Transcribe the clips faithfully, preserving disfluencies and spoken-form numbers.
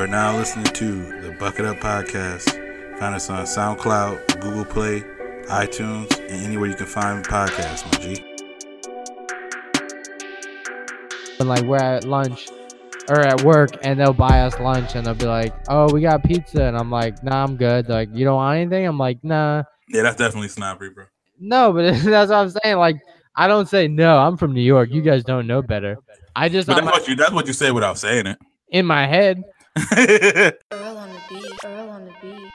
You are now listening to the Bucket Up Podcast. Find us on SoundCloud, Google Play, iTunes, and anywhere you can find podcasts, my G. Like, we're at lunch or at work, and they'll buy us lunch, and they'll be like, oh, we got pizza. And I'm like, nah, I'm good. They're like, you don't want anything? I'm like, nah. Yeah, that's definitely snobbery, bro. No, but that's what I'm saying. Like, I don't say no. I'm from New York. You guys don't know better. I just. But that's, my, what you, that's what you say without saying it. In my head. Earl on the beat. Earl on the beat.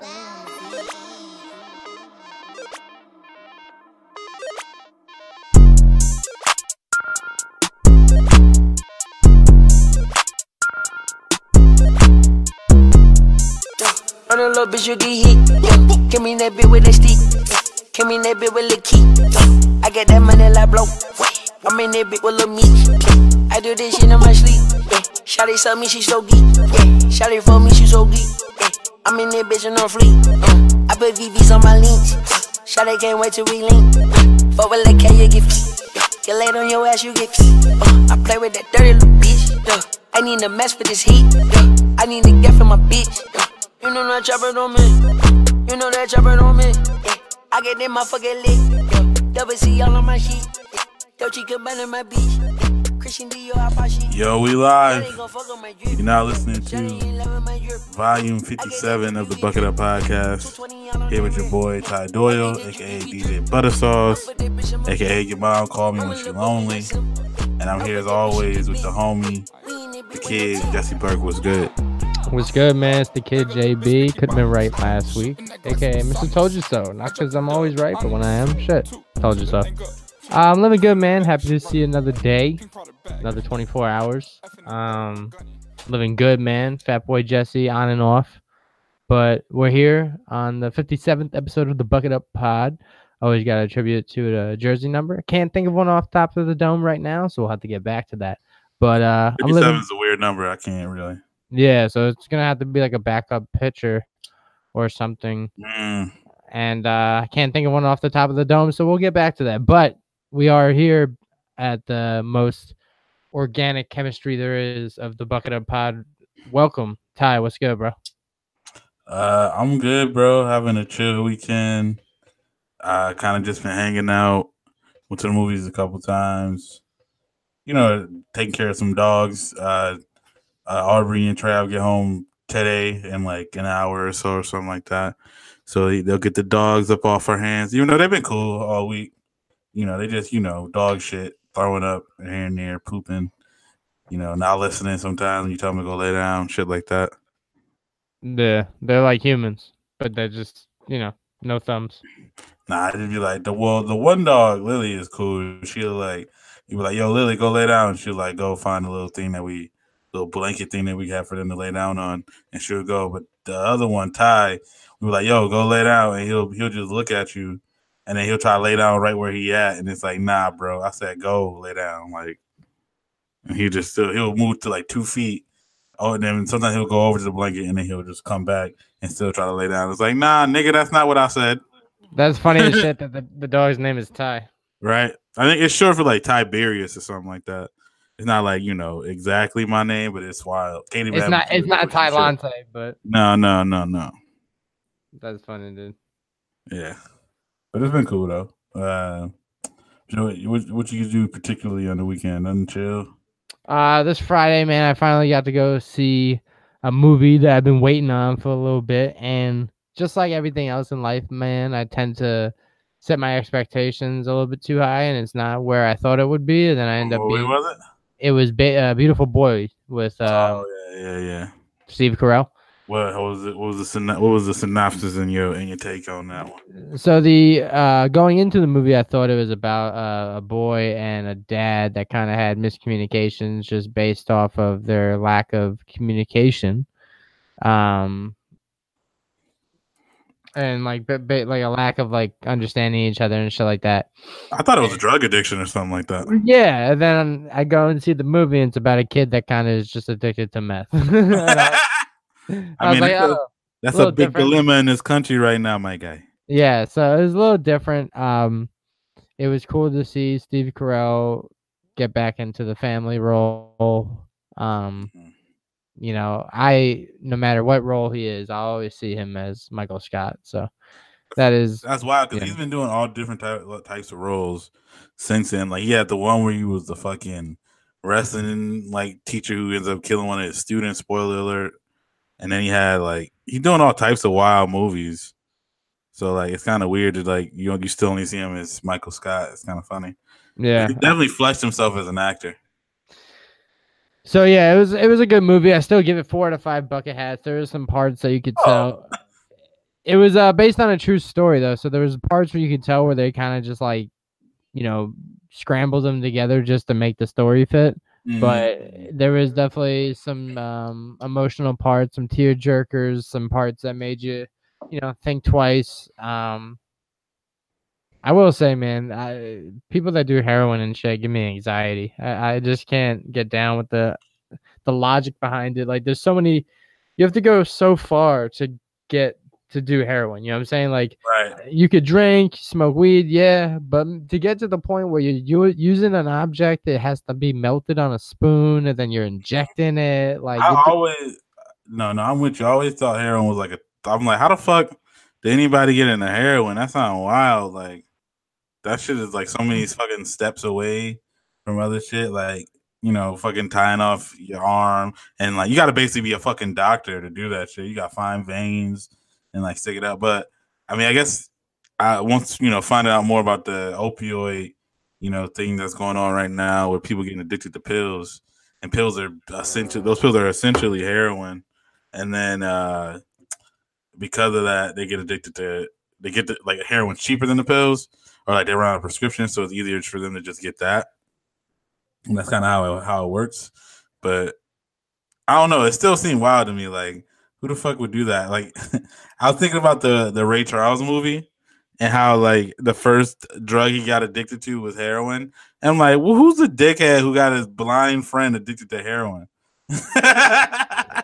On a little bitch, you the heat. Give me that bitch with the stick. Give me that bitch with the key. I get that money like blow. I'm in that bitch with the meat. I do this shit in my sleep. Shawty sell me, she so deep. Shawty for me, she so deep. I'm in that bitch and no fleet. I put V Vs on my links. Shawty can't wait till we link. Fuck with that K, you get feet. Get laid on your ass, you get feet. I play with that dirty little bitch. I need a mess for this heat. I need to get for my bitch. You know that chopper on me. You know that chopper on me. I get that motherfucking lick. Double C all on my sheet. Don't you come in my bitch. Yo, we live. You're now listening to volume fifty-seven of the Bucket Up Podcast. Here with your boy Ty Doyle, aka D J Butter Sauce, aka Your Mom Call Me When You're Lonely. And I'm here as always with the homie, the kid, Jesse Burke. What's good? What's good, man? It's the kid, J B. Couldn't been right last week, aka Mister Told You So. Not because I'm always right, but when I am, shit, told you so. I'm um, living good, man. Happy to see another day, another twenty-four hours. Um, living good, man. Fat boy Jesse on and off. But we're here on the fifty-seventh episode of the Bucket Up Pod. Always got to attribute to it a jersey number. Can't think of one off the top of the dome right now, so we'll have to get back to that. But uh, I'm living... fifty-seven is a weird number. I can't really. Yeah, so it's going to have to be like a backup pitcher or something. Mm. And uh, I can't think of one off the top of the dome, so we'll get back to that. But we are here at the most organic chemistry there is of the Bucket Up Pod. Welcome, Ty. What's good, bro? Uh, I'm good, bro. Having a chill weekend. I kind of just been hanging out. Went to the movies a couple times. You know, taking care of some dogs. Uh, uh, Aubrey and Trav get home today in like an hour or so or something like that. So they'll get the dogs up off our hands. Even though they've been cool all week. You know, they just, you know, dog shit, throwing up here and there, pooping, you know, not listening sometimes when you tell them to go lay down, shit like that. Yeah, they're like humans, but they're just, you know, no thumbs. Nah, I just be like, the well, the one dog, Lily, is cool. She'll like, you be like, yo, Lily, go lay down. She'll like, go find a little thing that we, little blanket thing that we have for them to lay down on, and she'll go. But the other one, Ty, we were like, yo, go lay down, and he'll he'll just look at you. And then he'll try to lay down right where he at. And it's like, nah, bro. I said, go lay down. Like, and he just still, he'll move to like two feet. Oh, and then sometimes he'll go over to the blanket and then he'll just come back and still try to lay down. It's like, nah, nigga, that's not what I said. That's funny as shit that the, the dog's name is Ty. Right? I think it's short for like Tiberius or something like that. It's not like, you know, exactly my name, but it's wild. Can't even it's not, it's not Tylante, but. No, no, no, no. That's funny, dude. Yeah. But it's been cool though. Uh, what what you do particularly on the weekend? Nothing chill. Uh, this Friday, man, I finally got to go see a movie that I've been waiting on for a little bit. And just like everything else in life, man, I tend to set my expectations a little bit too high, and it's not where I thought it would be. And then I end oh, up. What being, was it? It was ba- uh, Beautiful Boy with. Uh, oh yeah, yeah, yeah. Steve Carell. What was it? What was the what was the synopsis in your in your take on that one? So the uh, going into the movie, I thought it was about uh, a boy and a dad that kind of had miscommunications, just based off of their lack of communication, um, and like b- b- like a lack of like understanding each other and shit like that. I thought it was a drug addiction or something like that. Yeah, and then I go and see the movie, and it's about a kid that kind of is just addicted to meth. I, I mean, like, oh, that's a big different dilemma in this country right now, my guy. Yeah, so it was a little different. Um, it was cool to see Steve Carell get back into the family role. Um, you know, I no matter what role he is, I always see him as Michael Scott. So that is that's wild because yeah. he's been doing all different type, types of roles since then. Like he had the one where he was the fucking wrestling like teacher who ends up killing one of his students. Spoiler alert. And then he had like he's doing all types of wild movies. So like it's kind of weird to like you know, you still only see him as Michael Scott. It's kind of funny. Yeah, he definitely flexed himself as an actor. So yeah, it was it was a good movie. I still give it four out of five bucket hats. There was some parts that you could tell. Oh. It was uh, based on a true story though, so there was parts where you could tell where they kind of just like, you know, scrambled them together just to make the story fit. Mm-hmm. But there was definitely some um, emotional parts, some tear jerkers, some parts that made you, you know, think twice. Um, I will say, man, I, people that do heroin and shit give me anxiety. I, I just can't get down with the the logic behind it. Like, there's so many, you have to go so far to get to do heroin. You know what I'm saying? Like, right. You could drink, smoke weed, yeah, but to get to the point where you're using an object that has to be melted on a spoon and then you're injecting it, like I always, th- no, no, I'm with you. I always thought heroin was like a. I'm like, how the fuck did anybody get into heroin? That sounds wild, like. That shit is like so many fucking steps away from other shit. Like, you know, fucking tying off your arm. And like, you got to basically be a fucking doctor to do that shit. You got to find veins and like stick it out. But I mean, I guess I once, you know, find out more about the opioid, you know, thing that's going on right now where people getting addicted to pills. And pills are essentially, those pills are essentially heroin. And then uh, because of that, they get addicted to, they get the, like heroin cheaper than the pills. Or like they run out of prescription, so it's easier for them to just get that. And that's kind of how it, how it works. But I don't know. It still seemed wild to me. Like, who the fuck would do that? Like, I was thinking about the, the Ray Charles movie and how, like, the first drug he got addicted to was heroin. And I'm like, well, who's the dickhead who got his blind friend addicted to heroin?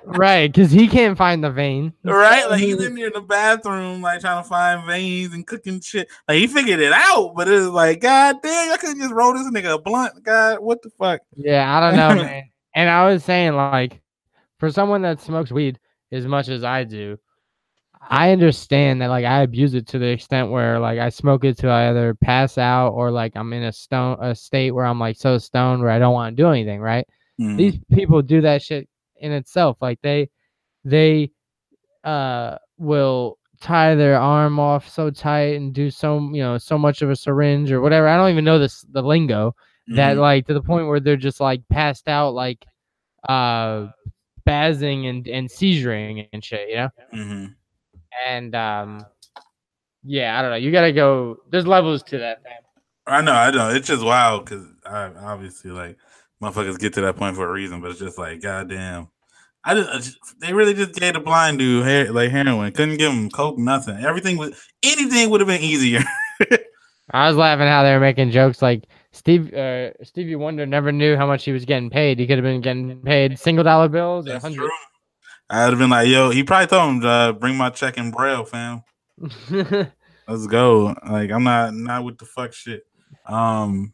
Right, because he can't find the vein. Right, like he's in there in the bathroom, like trying to find veins and cooking shit. Like he figured it out, but it's like, god dang, I couldn't just roll this nigga a blunt. God, what the fuck? Yeah, I don't know, man. And I was saying, like, for someone that smokes weed as much as I do, I understand that, like, I abuse it to the extent where, like, I smoke it to either pass out or, like, I'm in a stone a state where I'm like so stoned where I don't want to do anything. Right. These people do that shit in itself. Like they, they, uh, will tie their arm off so tight and do so, you know, so much of a syringe or whatever. I don't even know this the lingo that mm-hmm. like to the point where they're just like passed out, like, uh, spazzing and and seizuring and shit, you know. Mm-hmm. And um, yeah, I don't know. You gotta go. There's levels to that, man. I know, I know. It's just wild because I obviously like. Motherfuckers get to that point for a reason, but it's just like, goddamn. I just, I just they really just gave the blind dude hair, like heroin. Couldn't give him coke, nothing. Everything was anything would have been easier. I was laughing how they were making jokes like Steve uh, Stevie Wonder never knew how much he was getting paid. He could have been getting paid single dollar bills. That's true. I would have been like, yo, he probably told him to uh, bring my check in Braille, fam. Let's go. Like I'm not not with the fuck shit. Um.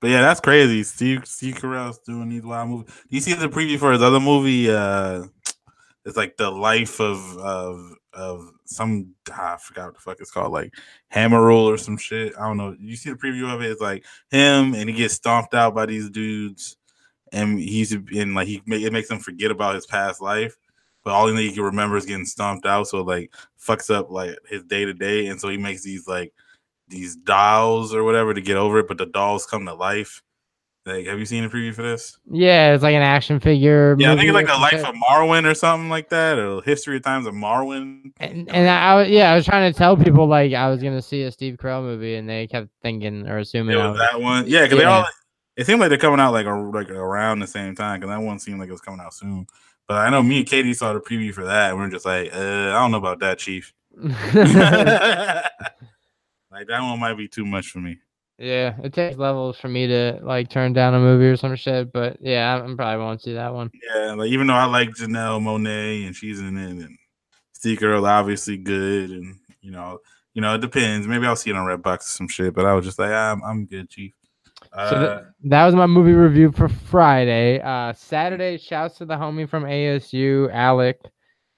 But yeah, that's crazy. Steve, Steve Carell's doing these wild movies. You see the preview for his other movie? Uh, it's like the life of of of some ah, I forgot what the fuck it's called, like Hammer Roll or some shit. I don't know. You see the preview of it? It's like him and he gets stomped out by these dudes, and he's and like he it makes him forget about his past life, but all he can remember is getting stomped out. So like fucks up like his day to day, and so he makes these like. These dolls or whatever to get over it, but the dolls come to life. Like, have you seen a preview for this? Yeah, it's like an action figure. Yeah, I think it's like the Life of Marwin or something like that, or History of Times of Marwin. And, and I, I, yeah, I was trying to tell people like I was gonna see a Steve Carell movie, and they kept thinking or assuming it was that one. Yeah, because yeah. they all. It seemed like they're coming out like a, like around the same time, because that one seemed like it was coming out soon. But I know me and Katie saw the preview for that, and we were just like, uh, I don't know about that, Chief. Like that one might be too much for me. Yeah, it takes levels for me to like turn down a movie or some shit. But yeah, I'm probably won't see that one. Yeah, like even though I like Janelle Monáe and she's in it, and Steve Carell obviously good, and you know, you know, it depends. Maybe I'll see it on Redbox or some shit. But I was just like, ah, I'm, I'm good, Chief. Uh, so th- that was my movie review for Friday. Uh, Saturday, shouts to the homie from A S U, Alec.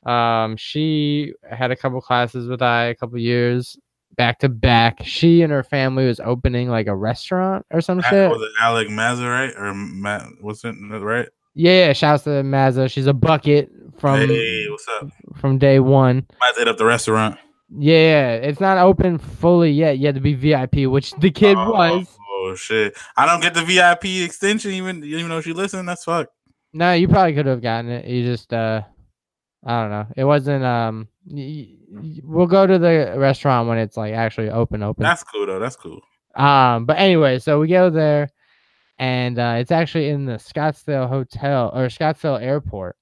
Um, she had a couple classes with I a couple years back to back. She and her family was opening like a restaurant or some I, shit. Was it Alec Mazza, right? Or Ma- what's it right? Yeah, yeah, shouts to Mazza. She's a bucket from hey, what's up? From day one. Mazza hit up the restaurant. Yeah, it's not open fully yet. You had to be V I P, which the kid oh, was. Oh shit! I don't get the V I P extension. Even even though she listened, that's fucked. No, you probably could have gotten it. You just uh, I don't know. It wasn't um. Y- y- we'll go to the restaurant when it's like actually open. Open. That's cool though. That's cool. Um, but anyway, so we go there, and uh, it's actually in the Scottsdale Hotel or Scottsdale Airport.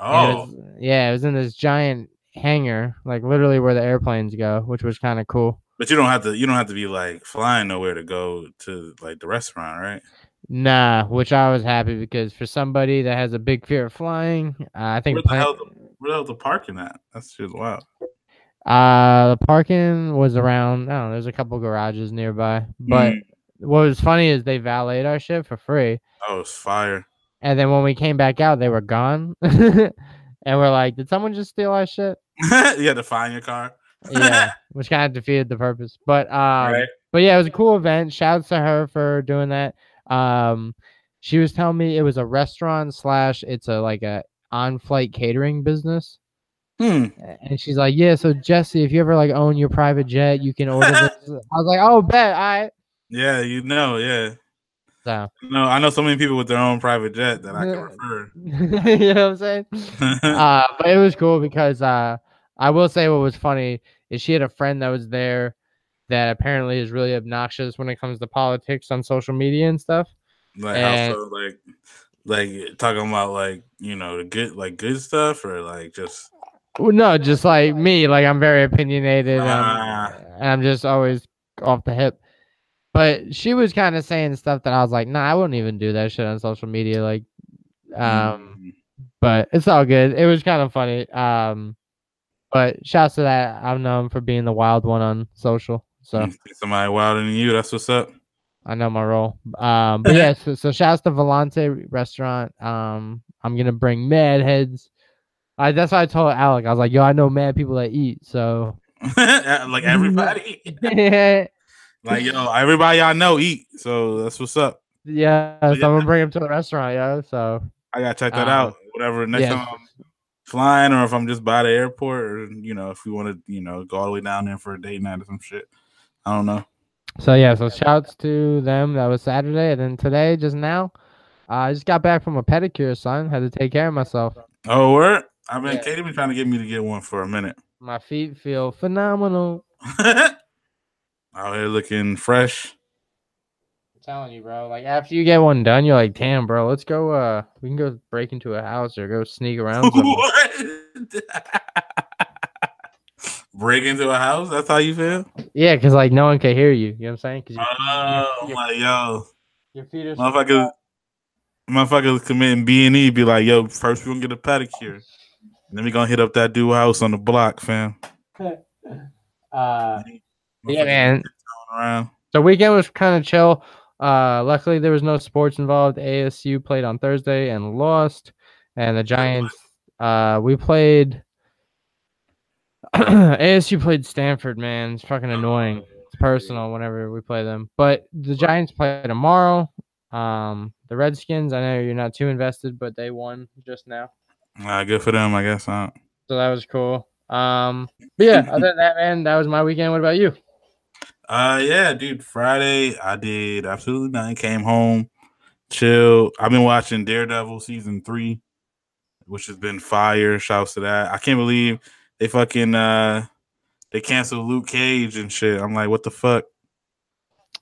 Oh. It was, yeah, it was in this giant hangar, like literally where the airplanes go, which was kind of cool. But you don't have to you don't have to be like flying nowhere to go to like the restaurant, right? Nah, which I was happy because for somebody that has a big fear of flying, uh, I think where the, plan- hell the, where the hell the parking at? That's just wild. Uh the parking was around, I don't know, there's a couple garages nearby. But mm. what was funny is they valeted our shit for free. Oh, it's fire. And then when we came back out, they were gone. And we're like, did someone just steal our shit? You had to find your car. Yeah, which kind of defeated the purpose. But um, right. but yeah, it was a cool event. Shouts to her for doing that. Um, she was telling me it was a restaurant slash it's a like a on-flight catering business. Hmm. And she's like, yeah, so Jesse, if you ever like own your private jet, you can order this. I was like, oh, bet. All right. Yeah, you know, yeah. So. No, I know so many people with their own private jet that I can refer. You know what I'm saying? uh, but it was cool because uh, I will say what was funny is she had a friend that was there that apparently is really obnoxious when it comes to politics on social media and stuff. Like, and, also, like, like talking about like you know the good like good stuff or like just well, no, just like me, like I'm very opinionated uh, um, and I'm just always off the hip. But she was kind of saying stuff that I was like, nah, I wouldn't even do that shit on social media. Like, um, mm. But it's all good. It was kind of funny. Um, but shouts to that. I'm known for being the wild one on social. So somebody wilder than you. That's what's up. I know my role. Um, but yeah, so, so shouts to Volante Restaurant. Um, I'm going to bring mad heads. I, that's what I told Alec. I was like, yo, I know mad people that eat. So like everybody. Yeah. Like, yo, everybody I know eat, so that's what's up. Yeah, so yeah. I'm going to bring him to the restaurant, yo, so. I got to check that uh, out, whatever, next yeah. time I'm flying or if I'm just by the airport or, you know, if we want to, you know, go all the way down there for a date night or some shit. I don't know. So, yeah, so shouts to them. That was Saturday, and then today, just now, uh, I just got back from a pedicure, son. Had to take care of myself. Oh, word? I mean, yeah. Katie been trying to get me to get one for a minute. My feet feel phenomenal. Out here looking fresh. I'm telling you, bro. Like after you get one done, you're like, damn, bro, let's go uh we can go break into a house or go sneak around. What? Break into a house? That's how you feel? Yeah, because like no one can hear you. You know what I'm saying? Cause oh my like, yo. Your feet are motherfuckers, motherfuckers committing B and E be like, yo, first we're gonna get a pedicure. Then we gonna hit up that dude house on the block, fam. uh Yeah, man. So weekend was kind of chill. Uh, luckily, there was no sports involved. A S U played on Thursday and lost. And the Giants, uh, we played. A S U played Stanford, man. It's fucking annoying. It's personal whenever we play them. But the Giants play tomorrow. Um, the Redskins, I know you're not too invested, but they won just now. Uh, good for them, I guess. Huh? So that was cool. Um, but yeah, other than that, man, that was my weekend. What about you? Uh yeah, dude. Friday I did absolutely nothing. Came home, chill. I've been watching Daredevil season three, which has been fire. Shouts to that. I can't believe they fucking uh they canceled Luke Cage and shit. I'm like, what the fuck?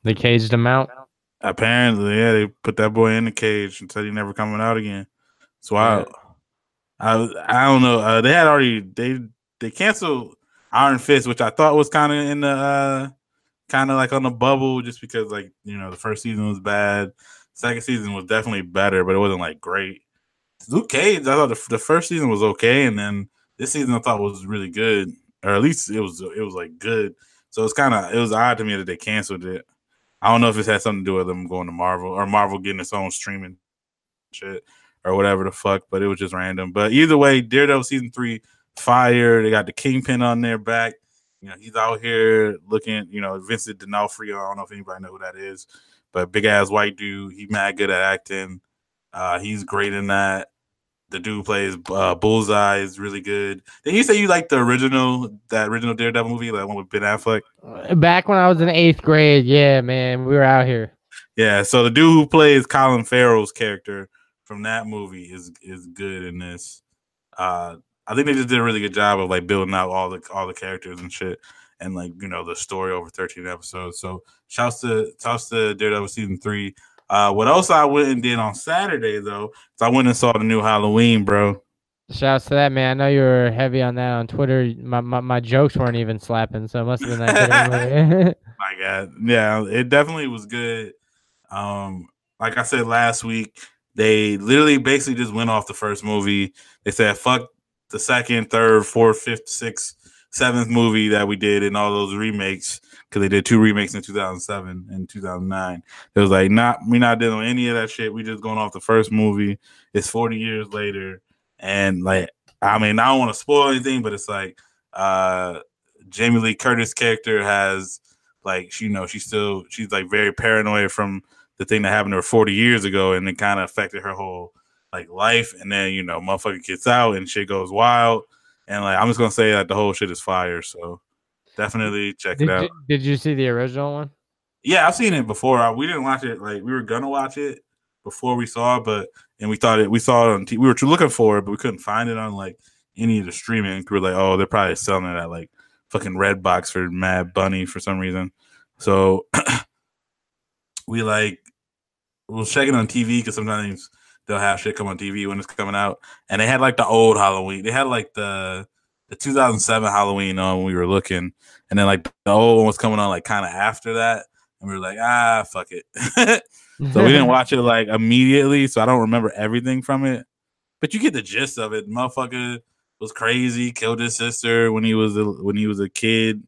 They caged him out. Apparently, yeah, they put that boy in the cage and said he's never coming out again. It's wild. I I don't know. Uh, they had already they they canceled Iron Fist, which I thought was kind of in the. Uh, Kind of like on the bubble, just because like you know the first season was bad, second season was definitely better, but it wasn't like great. Luke Cage, I thought the, the first season was okay, and then this season I thought was really good, or at least it was it was like good. So it's kind of it was odd to me that they canceled it. I don't know if it's had something to do with them going to Marvel or Marvel getting its own streaming shit or whatever the fuck, but it was just random. But either way, Daredevil season three, fire. They got the Kingpin on their back. You know, he's out here looking, you know, Vincent D'Onofrio. I don't know if anybody know who that is, but big ass white dude. He mad good at acting. Uh, he's great in that. The dude plays uh, Bullseye is really good. Did you say you like the original, that original Daredevil movie, that one with Ben Affleck? Back when I was in eighth grade, yeah, man, we were out here. Yeah, so the dude who plays Colin Farrell's character from that movie is is good in this. Uh, I think they just did a really good job of like building out all the all the characters and shit, and like you know the story over thirteen episodes. So shouts to shouts to Daredevil season three. Uh, what else I went and did on Saturday, though, is I went and saw the new Halloween, bro. Shouts to that, man. I know you were heavy on that on Twitter. My my, my jokes weren't even slapping, so it must have been that good anyway. My God. Yeah, it definitely was good. Um, like I said last week, they literally basically just went off the first movie. They said, fuck the second, third, fourth, fifth, sixth, seventh movie that we did and all those remakes. Cause they did two remakes in two thousand seven and two thousand nine. It was like, not we're not doing any of that shit. We just going off the first movie. It's forty years later, and like, I mean, I don't want to spoil anything, but it's like, uh, Jamie Lee Curtis' character has like, she, you know, she's still she's like very paranoid from the thing that happened to her forty years ago, and it kind of affected her whole like life. And then you know, motherfucker gets out and shit goes wild. And like, I'm just gonna say that like, the whole shit is fire. So. Definitely check did, it out. Did, did you see the original one? Yeah, I've seen it before. I, we didn't watch it like we were gonna watch it before we saw it, but and we thought it. We saw it on. T- we were looking for it, but we couldn't find it on like any of the streaming. We were like, oh, they're probably selling it at like fucking Redbox for Mad Bunny for some reason. So we like we'll check it on T V because sometimes they'll have shit come on T V when it's coming out, and they had like the old Halloween. They had like the. The two thousand seven Halloween on when we were looking, and then like the old one was coming on like kind of after that, and we were like, ah, fuck it. So we didn't watch it like immediately, so I don't remember everything from it, but you get the gist of it. Motherfucker was crazy, killed his sister when he was a, when he was a kid,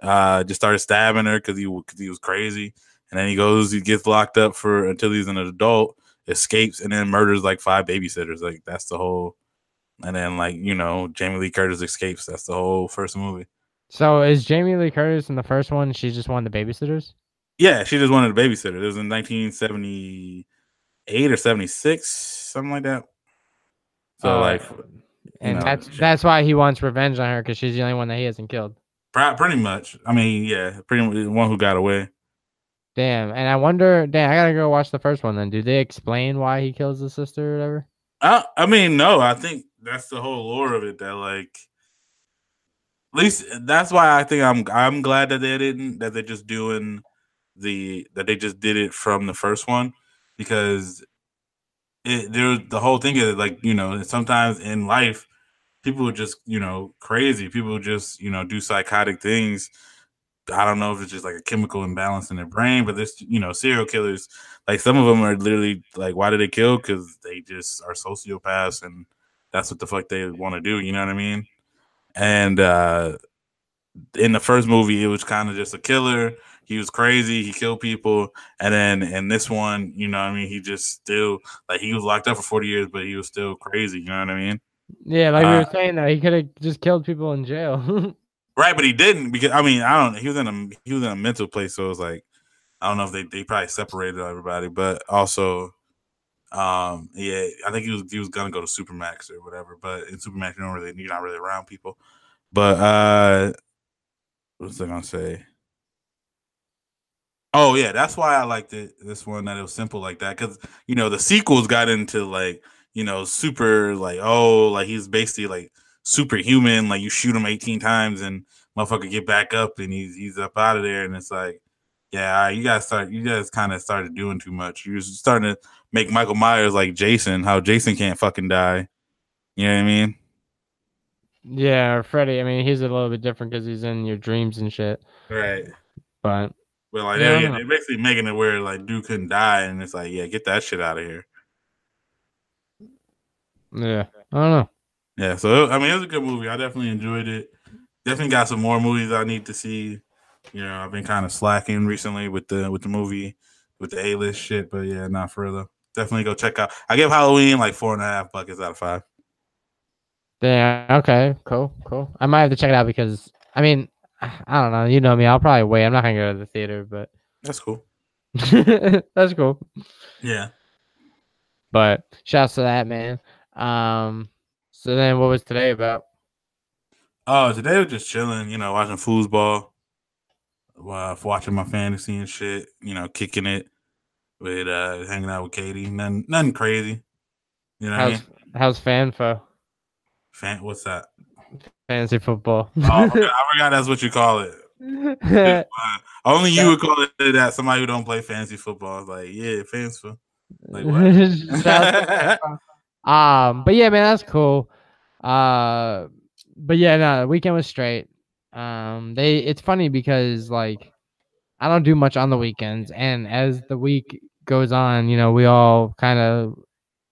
uh, just started stabbing her because he cause he was crazy, and then he goes, he gets locked up for until he's an adult, escapes, and then murders like five babysitters. Like that's the whole. And then, like, you know, Jamie Lee Curtis escapes. That's the whole first movie. So is Jamie Lee Curtis in the first one? She's just one of the babysitters? Yeah, she just wanted a babysitter. It was in nineteen seventy-eight or seventy-six, something like that. So, uh, like... And know, that's she, that's why he wants revenge on her, because she's the only one that he hasn't killed. Pretty much. I mean, yeah, pretty much the one who got away. Damn. And I wonder... Damn, I gotta go watch the first one, then. Do they explain why he kills his sister or whatever? I, I mean, no. I think... That's the whole lore of it. That like, at least that's why I think I'm I'm glad that they didn't that they're just doing the that they just did it from the first one, because it there the whole thing is like, you know, sometimes in life people are just, you know, crazy, people just, you know, do psychotic things. I don't know if it's just like a chemical imbalance in their brain, but there's, you know, serial killers, like some of them are literally like, why do they kill? Because they just are sociopaths and that's what the fuck they want to do, you know what I mean? And uh, in the first movie, it was kind of just a killer. He was crazy. He killed people. And then in this one, you know what I mean? He just still, like, he was locked up for forty years, but he was still crazy, you know what I mean? Yeah, like uh, we were saying, though, he could have just killed people in jail. Right, but he didn't because, I mean, I don't know. He was in a, he was in a mental place, so it was like, I don't know if they, they probably separated everybody, but also... Um. Yeah, I think he was he was gonna go to Supermax or whatever, but in Supermax you don't really you're not really around people. But uh, what was I gonna say? Oh yeah, that's why I liked it. This one that it was simple like that, because you know the sequels got into like, you know, super like, oh, like he's basically like superhuman. Like you shoot him eighteen times and motherfucker get back up and he's he's up out of there, and it's like, yeah, right, you guys start you guys kind of started doing too much. You're starting to make Michael Myers like Jason, how Jason can't fucking die. You know what I mean? Yeah, or Freddy. I mean, he's a little bit different because he's in your dreams and shit. Right. But, but like, yeah, they're, they're basically making it where like dude couldn't die, and it's like, yeah, get that shit out of here. Yeah, I don't know. Yeah, so I mean, it was a good movie. I definitely enjoyed it. Definitely got some more movies I need to see. you know, I've been kind of slacking recently with the with the movie, with the A-list shit. But yeah, not for real though. Definitely go check out. I give Halloween like four and a half buckets out of five. Yeah. Okay. Cool. Cool. I might have to check it out because I mean, I don't know. You know me. I'll probably wait. I'm not gonna go to the theater, but that's cool. That's cool. Yeah. But shouts to that, man. Um. So then, what was today about? Oh, today was just chilling, you know, watching foosball, uh, watching my fantasy and shit, you know, kicking it with uh, hanging out with Katie. Nothing, nothing crazy. You know, how's, what I mean? How's fanfo? Fan, what's that? Fantasy football. Oh, I forgot, I forgot that's what you call it. Just, uh, only you would call it that. Somebody who don't play fantasy football is like, yeah, fancy. Like what? um, but yeah, man, that's cool. Uh. But yeah, no, the weekend was straight. Um, they it's funny because like I don't do much on the weekends, and as the week goes on, you know, we all kind of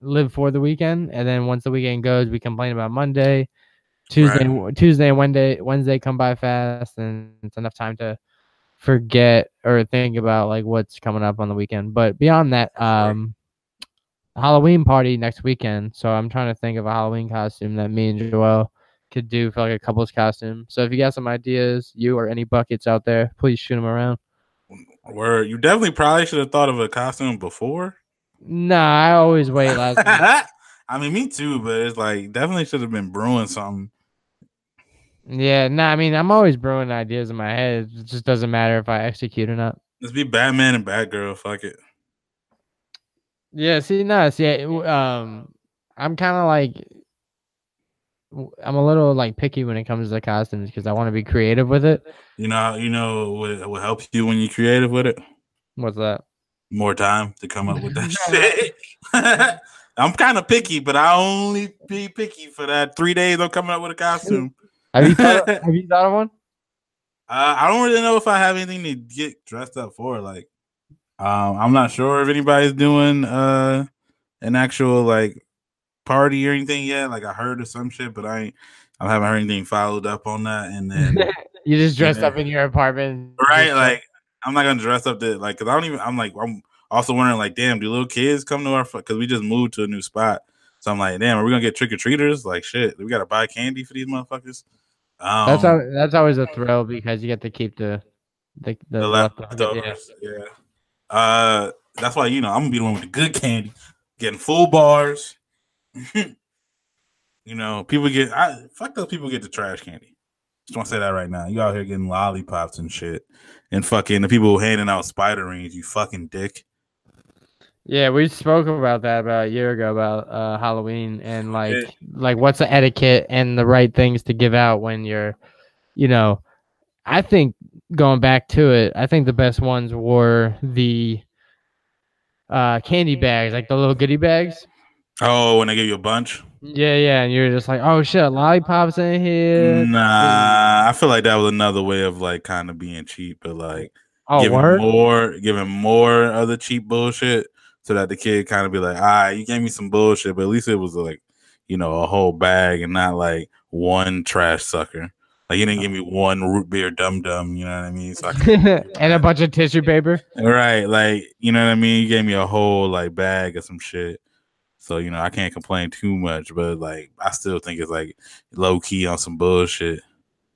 live for the weekend, and then once the weekend goes, we complain about Monday, Tuesday, right. Tuesday, and Wednesday. Wednesday come by fast, and it's enough time to forget or think about like what's coming up on the weekend. But beyond that, um, Halloween party next weekend. So I'm trying to think of a Halloween costume that me and Joelle could do for like a couple's costume. So if you got some ideas, you or any buckets out there, please shoot them around. Word, you definitely probably should have thought of a costume before. Nah, I always wait last minute. I mean, me too, but it's like definitely should have been brewing something. Yeah, nah, I mean, I'm always brewing ideas in my head. It just doesn't matter if I execute or not. Let's be Batman and Batgirl. Fuck it. Yeah, see, nah, see, um, I'm kind of like. I'm a little like picky when it comes to costumes because I want to be creative with it. You know, you know what will help you when you're creative with it? What's that? More time to come up with that shit. I'm kind of picky, but I only be picky for that three days I'm coming up with a costume. Have you thought of, have you thought of one? Uh, I don't really know if I have anything to get dressed up for. Like, um, I'm not sure if anybody's doing uh, an actual like party or anything yet. Like I heard of some shit, but I ain't, I haven't heard anything followed up on that. And then you just dressed then, up in your apartment, right? Like I'm not gonna dress up that like because I don't even. I'm like I'm also wondering like, damn, do little kids come to our because we just moved to a new spot? So I'm like, damn, are we gonna get trick or treaters? Like shit, we gotta buy candy for these motherfuckers. Um, that's always, that's always a thrill because you get to keep the the the, the leftovers. Yeah. yeah. Uh, that's why you know I'm gonna be the one with the good candy, getting full bars. You know, people get I fuck those people get the trash candy. Just want to say that right now. You out here getting lollipops and shit, and fucking the people handing out spider rings. You fucking dick. Yeah, we spoke about that about a year ago about uh, Halloween and like yeah. like what's the etiquette and the right things to give out when you're, you know, I think going back to it, I think the best ones were the uh, candy bags, like the little goodie bags. Oh, when they give you a bunch? Yeah, yeah, and you're just like, oh shit, lollipops in here. Nah, I feel like that was another way of like kind of being cheap, but like oh, giving word? more, giving more of the cheap bullshit, so that the kid kind of be like, all right, you gave me some bullshit, but at least it was like, you know, a whole bag and not like one trash sucker. Like you didn't give me one root beer dum dum, you know what I mean? So I and a bunch of tissue paper, right? Like you know what I mean? You gave me a whole like bag of some shit. So, you know, I can't complain too much, but, like, I still think it's, like, low-key on some bullshit.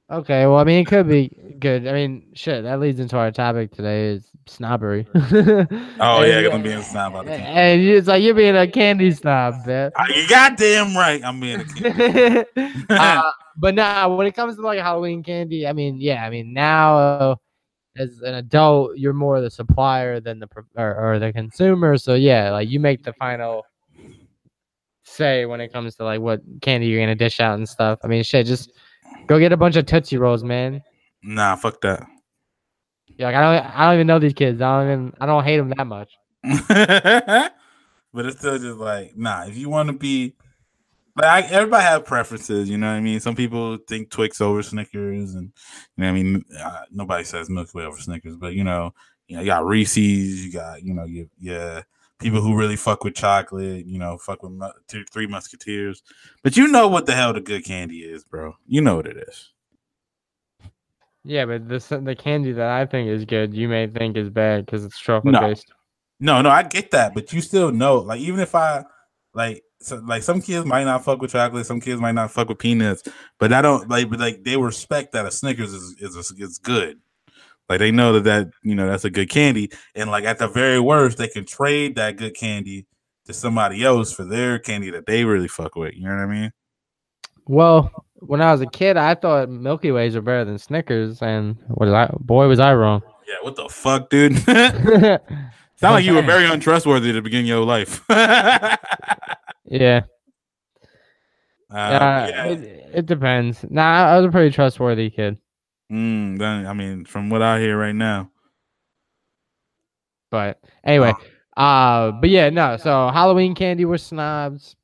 Okay, well, I mean, it could be good. I mean, shit, that leads into our topic today is snobbery. oh, and, yeah, I'm being a snob. About the candy. And it's like, you're being a candy snob, man. You goddamn right I'm being a candy snob. uh, but, nah, when it comes to, like, Halloween candy, I mean, yeah, I mean, now uh, as an adult, you're more the supplier than the pro- or, or the consumer. So, yeah, like, you make the final say when it comes to like what candy you're gonna dish out and stuff. I mean, shit, just go get a bunch of Tootsie Rolls, man. Nah, fuck that. Yeah, like, I don't, I don't even know these kids. I don't even, I don't hate them that much. But it's still just like, nah. If you want to be, like, I, everybody have preferences, you know what I mean? Some people think Twix over Snickers, and you know what I mean. Uh, nobody says Milky Way over Snickers, but you know, you know, you got Reese's, you got, you know, you yeah. people who really fuck with chocolate, you know, fuck with two, Three Musketeers. But you know what the hell the good candy is, bro. You know what it is. Yeah, but this, the candy that I think is good, you may think is bad because it's chocolate no. based. No, no, I get that, but you still know. Like, even if I like, so, like some kids might not fuck with chocolate, some kids might not fuck with peanuts, but I don't like. But like, they respect that a Snickers is is is good. Like, they know that that you know that's a good candy, and like at the very worst, they can trade that good candy to somebody else for their candy that they really fuck with. You know what I mean? Well, when I was a kid, I thought Milky Ways were better than Snickers, and what I, boy, was I wrong. Yeah, what the fuck, dude? Sound like you were very untrustworthy at the beginning of your life. yeah. Uh, uh, yeah. It, it depends. Nah, I was a pretty trustworthy kid. Mm, then, I mean, from what I hear right now. But anyway, oh. uh, but yeah, no, so Halloween candy were snobs.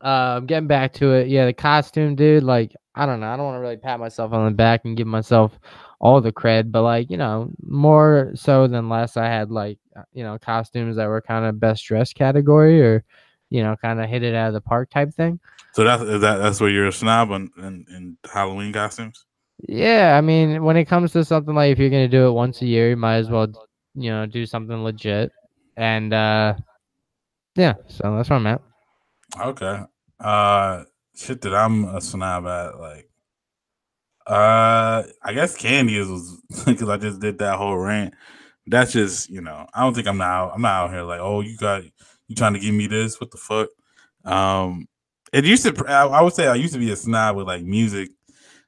Uh, getting back to it, yeah, the costume, dude, like, I don't know, I don't want to really pat myself on the back and give myself all the cred, but, like, you know, more so than less, I had, like, you know, costumes that were kind of best dressed category or, you know, kind of hit it out of the park type thing. So that's, that, that's where you're a snob in, in, in Halloween costumes? Yeah, I mean, when it comes to something like if you're going to do it once a year, you might as well, you know, do something legit. And, uh, yeah, so that's where I'm at. Okay. Uh, shit that I'm a snob at, like, uh, I guess candy is because I just did that whole rant. That's just, you know, I don't think I'm not I'm not out here like, oh, you got you trying to give me this? What the fuck? Um, it used to I, I would say I used to be a snob with like music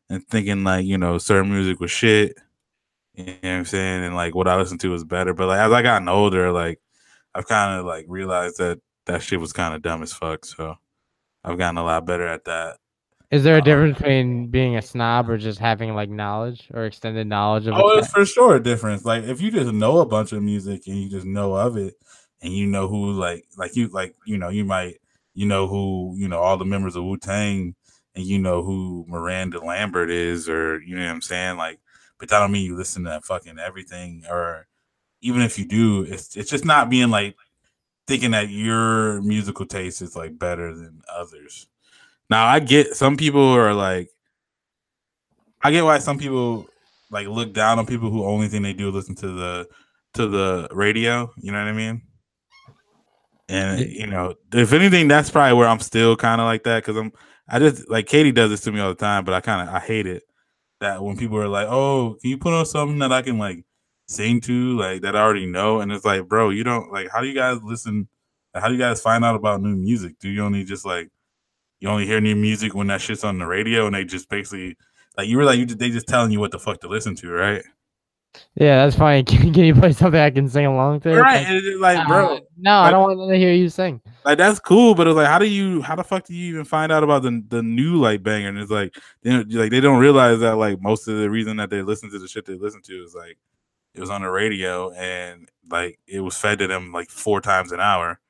and thinking like, you know, certain music was shit. You know what I'm saying? And like what I listened to was better. But like as I gotten older, like I've kind of like realized that that shit was kind of dumb as fuck, so I've gotten a lot better at that. Is there a um, difference between being a snob or just having like knowledge or extended knowledge of? Oh, it's for sure a difference. Like if you just know a bunch of music and you just know of it, and you know who like like you like you know you might you know who you know all the members of Wu-Tang and you know who Miranda Lambert is, or you know what I'm saying. Like, but that don't mean you listen to fucking everything, or even if you do, it's it's just not being like. Thinking that your musical taste is like better than others. Now I get some people are like, I get why some people like look down on people who only thing they do is listen to the to the radio. You know what I mean? And you know, if anything, that's probably where I'm still kind of like that because I'm I just like Katie does this to me all the time, but I kind of I hate it that when people are like, oh, can you put on something that I can like. Sing to like that I already know, and it's like, bro, you don't like. How do you guys listen? How do you guys find out about new music? Do you only just like you only hear new music when that shit's on the radio, and they just basically like you realize you they just telling you what the fuck to listen to, right? Yeah, that's fine. Can, can you play something I can sing along to? Right, and it's just like, bro, uh, no, like, I don't want to hear you sing. Like that's cool, but it's like, how do you? How the fuck do you even find out about the the new like banger? And it's like, they, like they don't realize that like most of the reason that they listen to the shit they listen to is like. It was on the radio, and like it was fed to them like four times an hour.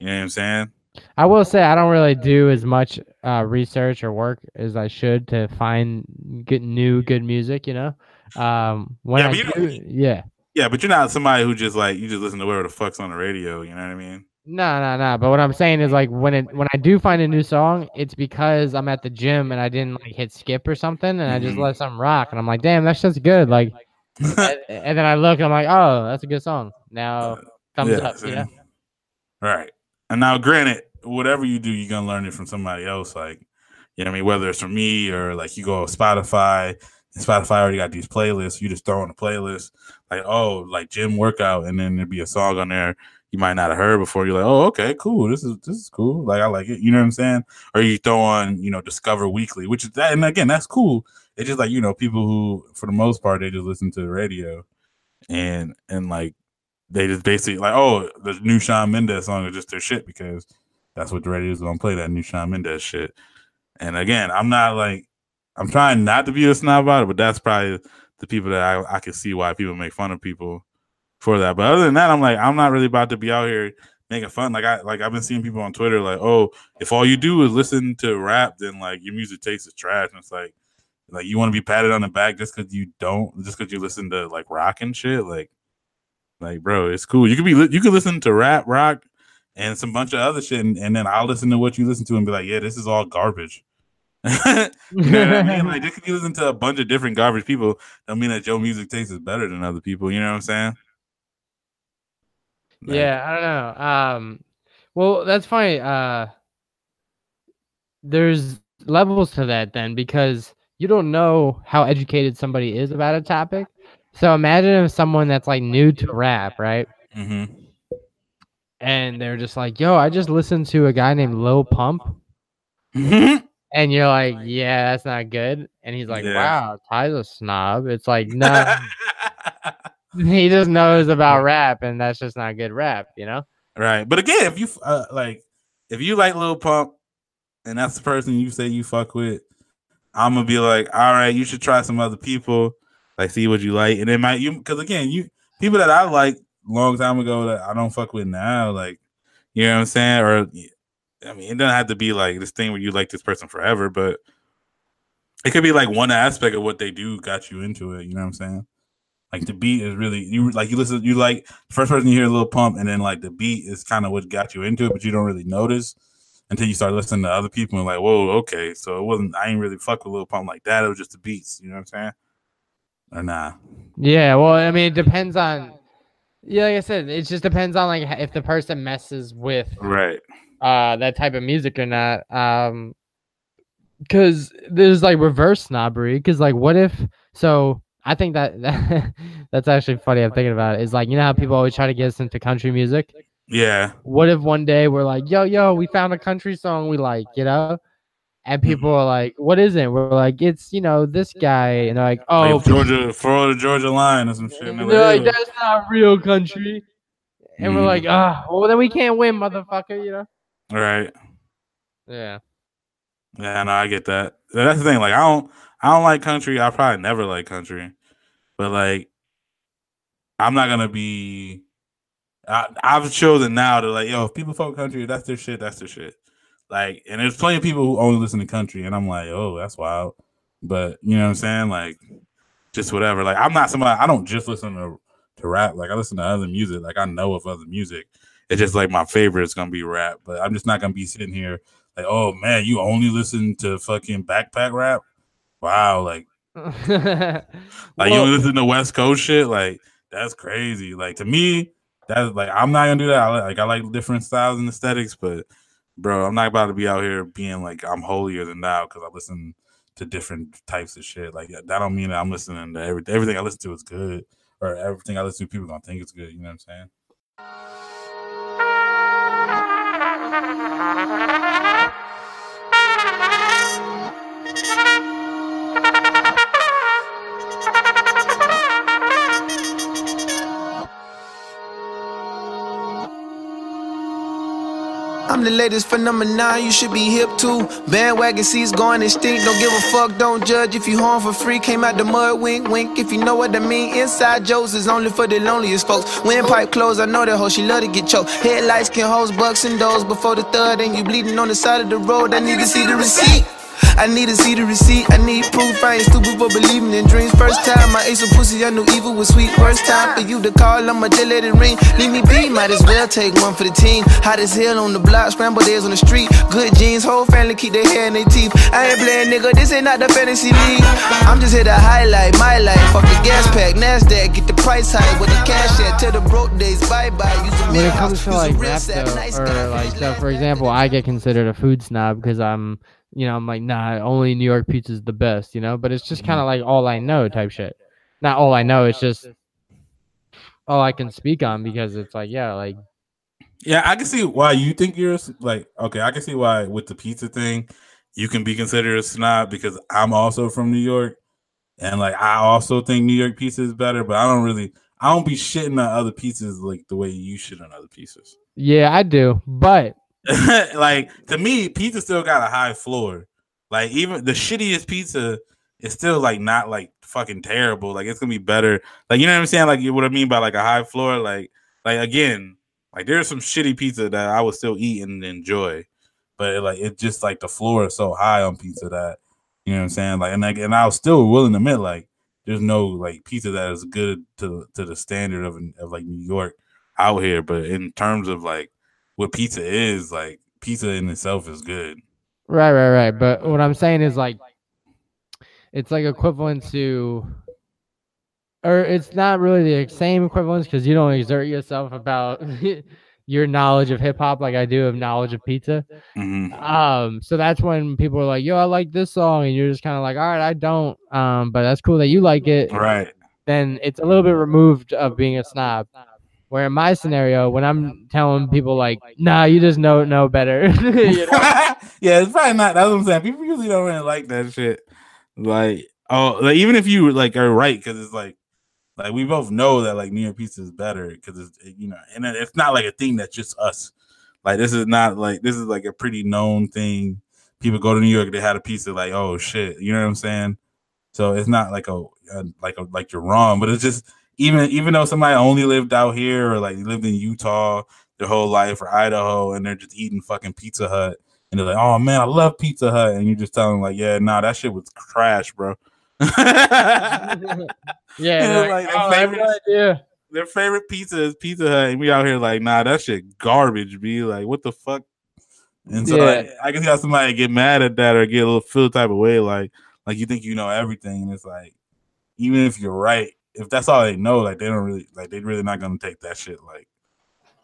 You know what I'm saying? I will say I don't really do as much uh, research or work as I should to find good new good music. You know, um, when yeah, I you do, yeah, yeah, but you're not somebody who just like you just listen to whatever the fuck's on the radio. You know what I mean? No, no, no. But what I'm saying is like when it when I do find a new song, it's because I'm at the gym and I didn't like hit skip or something, and mm-hmm. I just let something rock, and I'm like, damn, that's just good, like. and, and then I look, and I'm like, "Oh, that's a good song." Now comes yeah, up, yeah. Right, and now, granted, whatever you do, you're gonna learn it from somebody else. Like, you know what I mean? Whether it's from me or like you go on Spotify, and Spotify already got these playlists. You just throw in a playlist, like, "Oh, like gym workout," and then there'd be a song on there you might not have heard before. You're like, "Oh, okay, cool. This is this is cool. Like, I like it." You know what I'm saying? Or you throw on, you know, Discover Weekly, which is that, and again, that's cool. It's just like, you know, people who, for the most part, they just listen to the radio and, and like, they just basically like, oh, the new Shawn Mendes song is just their shit because that's what the radio is going to play, that new Shawn Mendes shit. And again, I'm not like, I'm trying not to be a snob about it, but that's probably the people that I, I can see why people make fun of people for that. But other than that, I'm like, I'm not really about to be out here making fun. Like, I, like I've been seeing people on Twitter like, oh, if all you do is listen to rap, then like your music tastes as trash. And it's like, Like you want to be patted on the back just because you don't, just because you listen to like rock and shit. Like, like bro, it's cool. You could be, li- you could listen to rap, rock, and some bunch of other shit, and, and then I'll listen to what you listen to and be like, yeah, this is all garbage. You know what I mean? Like, just because you listen to a bunch of different garbage people, don't mean that your music tastes is better than other people. You know what I'm saying? Like, yeah, I don't know. Um, well, that's funny. Uh, there's levels to that then, because you don't know how educated somebody is about a topic. So imagine if someone that's like new to rap, right? Mm-hmm. And they're just like, yo, I just listened to a guy named Lil Pump. Mm-hmm. And you're like, yeah, that's not good. And he's like, yeah. Wow, Ty's a snob. It's like, no. He just knows about rap, and that's just not good rap, you know? Right. But again, if you uh, like, if you like Lil Pump, and that's the person you say you fuck with, I'm gonna be like, all right, you should try some other people, like see what you like, and it might you because again, you people that I like long time ago that I don't fuck with now, like, you know what I'm saying? Or I mean, it doesn't have to be like this thing where you like this person forever, but it could be like one aspect of what they do got you into it. You know what I'm saying? Like the beat is really you like you listen you like the first person you hear a Lil Pump, and then like the beat is kind of what got you into it, but you don't really notice until you start listening to other people and like, whoa, okay, so it wasn't I ain't really fuck with Lil Pump like that. It was just the beats. You know what I'm saying? Or nah? Yeah. Well, I mean, it depends on. Yeah, like I said, it just depends on like if the person messes with right uh that type of music or not. Um, because there's like reverse snobbery. Because like, what if so? I think that, that that's actually funny. I'm thinking about it. It's like, you know how people always try to get us into country music? Yeah. What if one day we're like, yo, yo, we found a country song we like, you know? And people are like, what is it? We're like, it's, you know, this guy. And they're like, oh. Like Georgia, Florida, Georgia line or some shit. And they're, they're like, like, that's not real country. And mm. we're like, ah, oh, well, then we can't win, motherfucker, you know? All right. Yeah. Yeah, no, I get that. That's the thing. Like, I don't, I don't like country. I probably never like country. But, like, I'm not going to be... I, I've chosen now to, like, yo, if people fuck country, that's their shit, that's their shit. Like, and there's plenty of people who only listen to country, and I'm like, oh, that's wild. But, you know what I'm saying? Like, just whatever. Like, I'm not somebody... I don't just listen to, to rap. Like, I listen to other music. Like, I know of other music. It's just, like, my favorite is going to be rap. But I'm just not going to be sitting here like, oh, man, you only listen to fucking backpack rap? Wow, like... like well, you don't listen to West Coast shit, like that's crazy. Like to me, that's like I'm not gonna do that. I, like I like different styles and aesthetics, but bro, I'm not about to be out here being like I'm holier than thou because I listen to different types of shit. Like that don't mean that I'm listening to everything. Everything I listen to is good, or everything I listen to people gonna think it's good. You know what I'm saying? I'm the latest phenomenon, you should be hip to. Bandwagon seats going extinct, don't give a fuck, don't judge. If you home for free, came out the mud, wink, wink. If you know what I mean, inside Joe's is only for the loneliest folks. Windpipe closed, I know that hoe, she love to get choked. Headlights can host bucks and doors before the thud, and you bleeding on the side of the road. I need to see the receipt. I need to see the receipt, I need proof, I ain't stupid for believing in dreams. First time I ate some pussy, I knew evil was sweet. First time for you to call, I'ma delete and ring. Leave me be, might as well take one for the team. Hot as hell on the block, scrambled eggs on the street. Good jeans, whole family keep their hair and their teeth. I ain't playing nigga, this ain't not the fantasy league. I'm just here to highlight my life. Fuck the gas pack, NASDAQ, get the price high. With the cash at, till the broke days, bye bye. When it comes to like rap though, or like, so for example, I get considered a food snob because I'm You know, I'm like, nah, only New York pizza is the best, you know? But it's just kind of like all I know type shit. Not all I know, it's just all I can speak on because it's like, yeah, like. Yeah, I can see why you think you're like, okay, I can see why with the pizza thing, you can be considered a snob because I'm also from New York. And like, I also think New York pizza is better, but I don't really, I don't be shitting on other pizzas like the way you shit on other pizzas. Yeah, I do. But. Like to me, pizza still got a high floor. Like even the shittiest pizza is still like not like fucking terrible. Like it's gonna be better. Like you know what I'm saying? Like what I mean by like a high floor. Like like again, like there's some shitty pizza that I would still eat and enjoy, but it, like it just like the floor is so high on pizza that you know what I'm saying. Like and like and I was still willing to admit like there's no like pizza that is good to to the standard of of like New York out here. But in terms of like. What pizza is like pizza in itself is good. Right, right, right. But what I'm saying is like, it's like equivalent to, or it's not really the same equivalence because you don't exert yourself about your knowledge of hip hop like I do of knowledge of pizza. Mm-hmm. Um, so that's when people are like, yo, I like this song. And you're just kind of like, all right, I don't. Um, but that's cool that you like it. Right. Then it's a little bit removed of being a snob. Where in my scenario, when I'm telling people like, nah, you just know know better. You know? Yeah, it's probably not. That's what I'm saying. People usually don't really like that shit. Like, oh, like, even if you like are right, because it's like, like we both know that like New York pizza is better because it's it, you know, and it's not like a thing that's just us. Like this is not like this is like a pretty known thing. People go to New York, they had a pizza, like oh shit, you know what I'm saying? So it's not like a, a like a like you're wrong, but it's just. Even even though somebody only lived out here or like lived in Utah their whole life or Idaho and they're just eating fucking Pizza Hut and they're like, oh man, I love Pizza Hut. And you just tell them like, yeah, nah, that shit was trash, bro. Yeah. Like, like, oh, their, favorite, idea. Their favorite pizza is Pizza Hut. And we out here like, nah, that shit garbage, B. Like, what the fuck? And so yeah. like, I can see how somebody get mad at that or get a little feel type of way. Like, like you think you know everything. And it's like, even if you're right, if that's all they know, like they don't really like they're really not gonna take that shit like,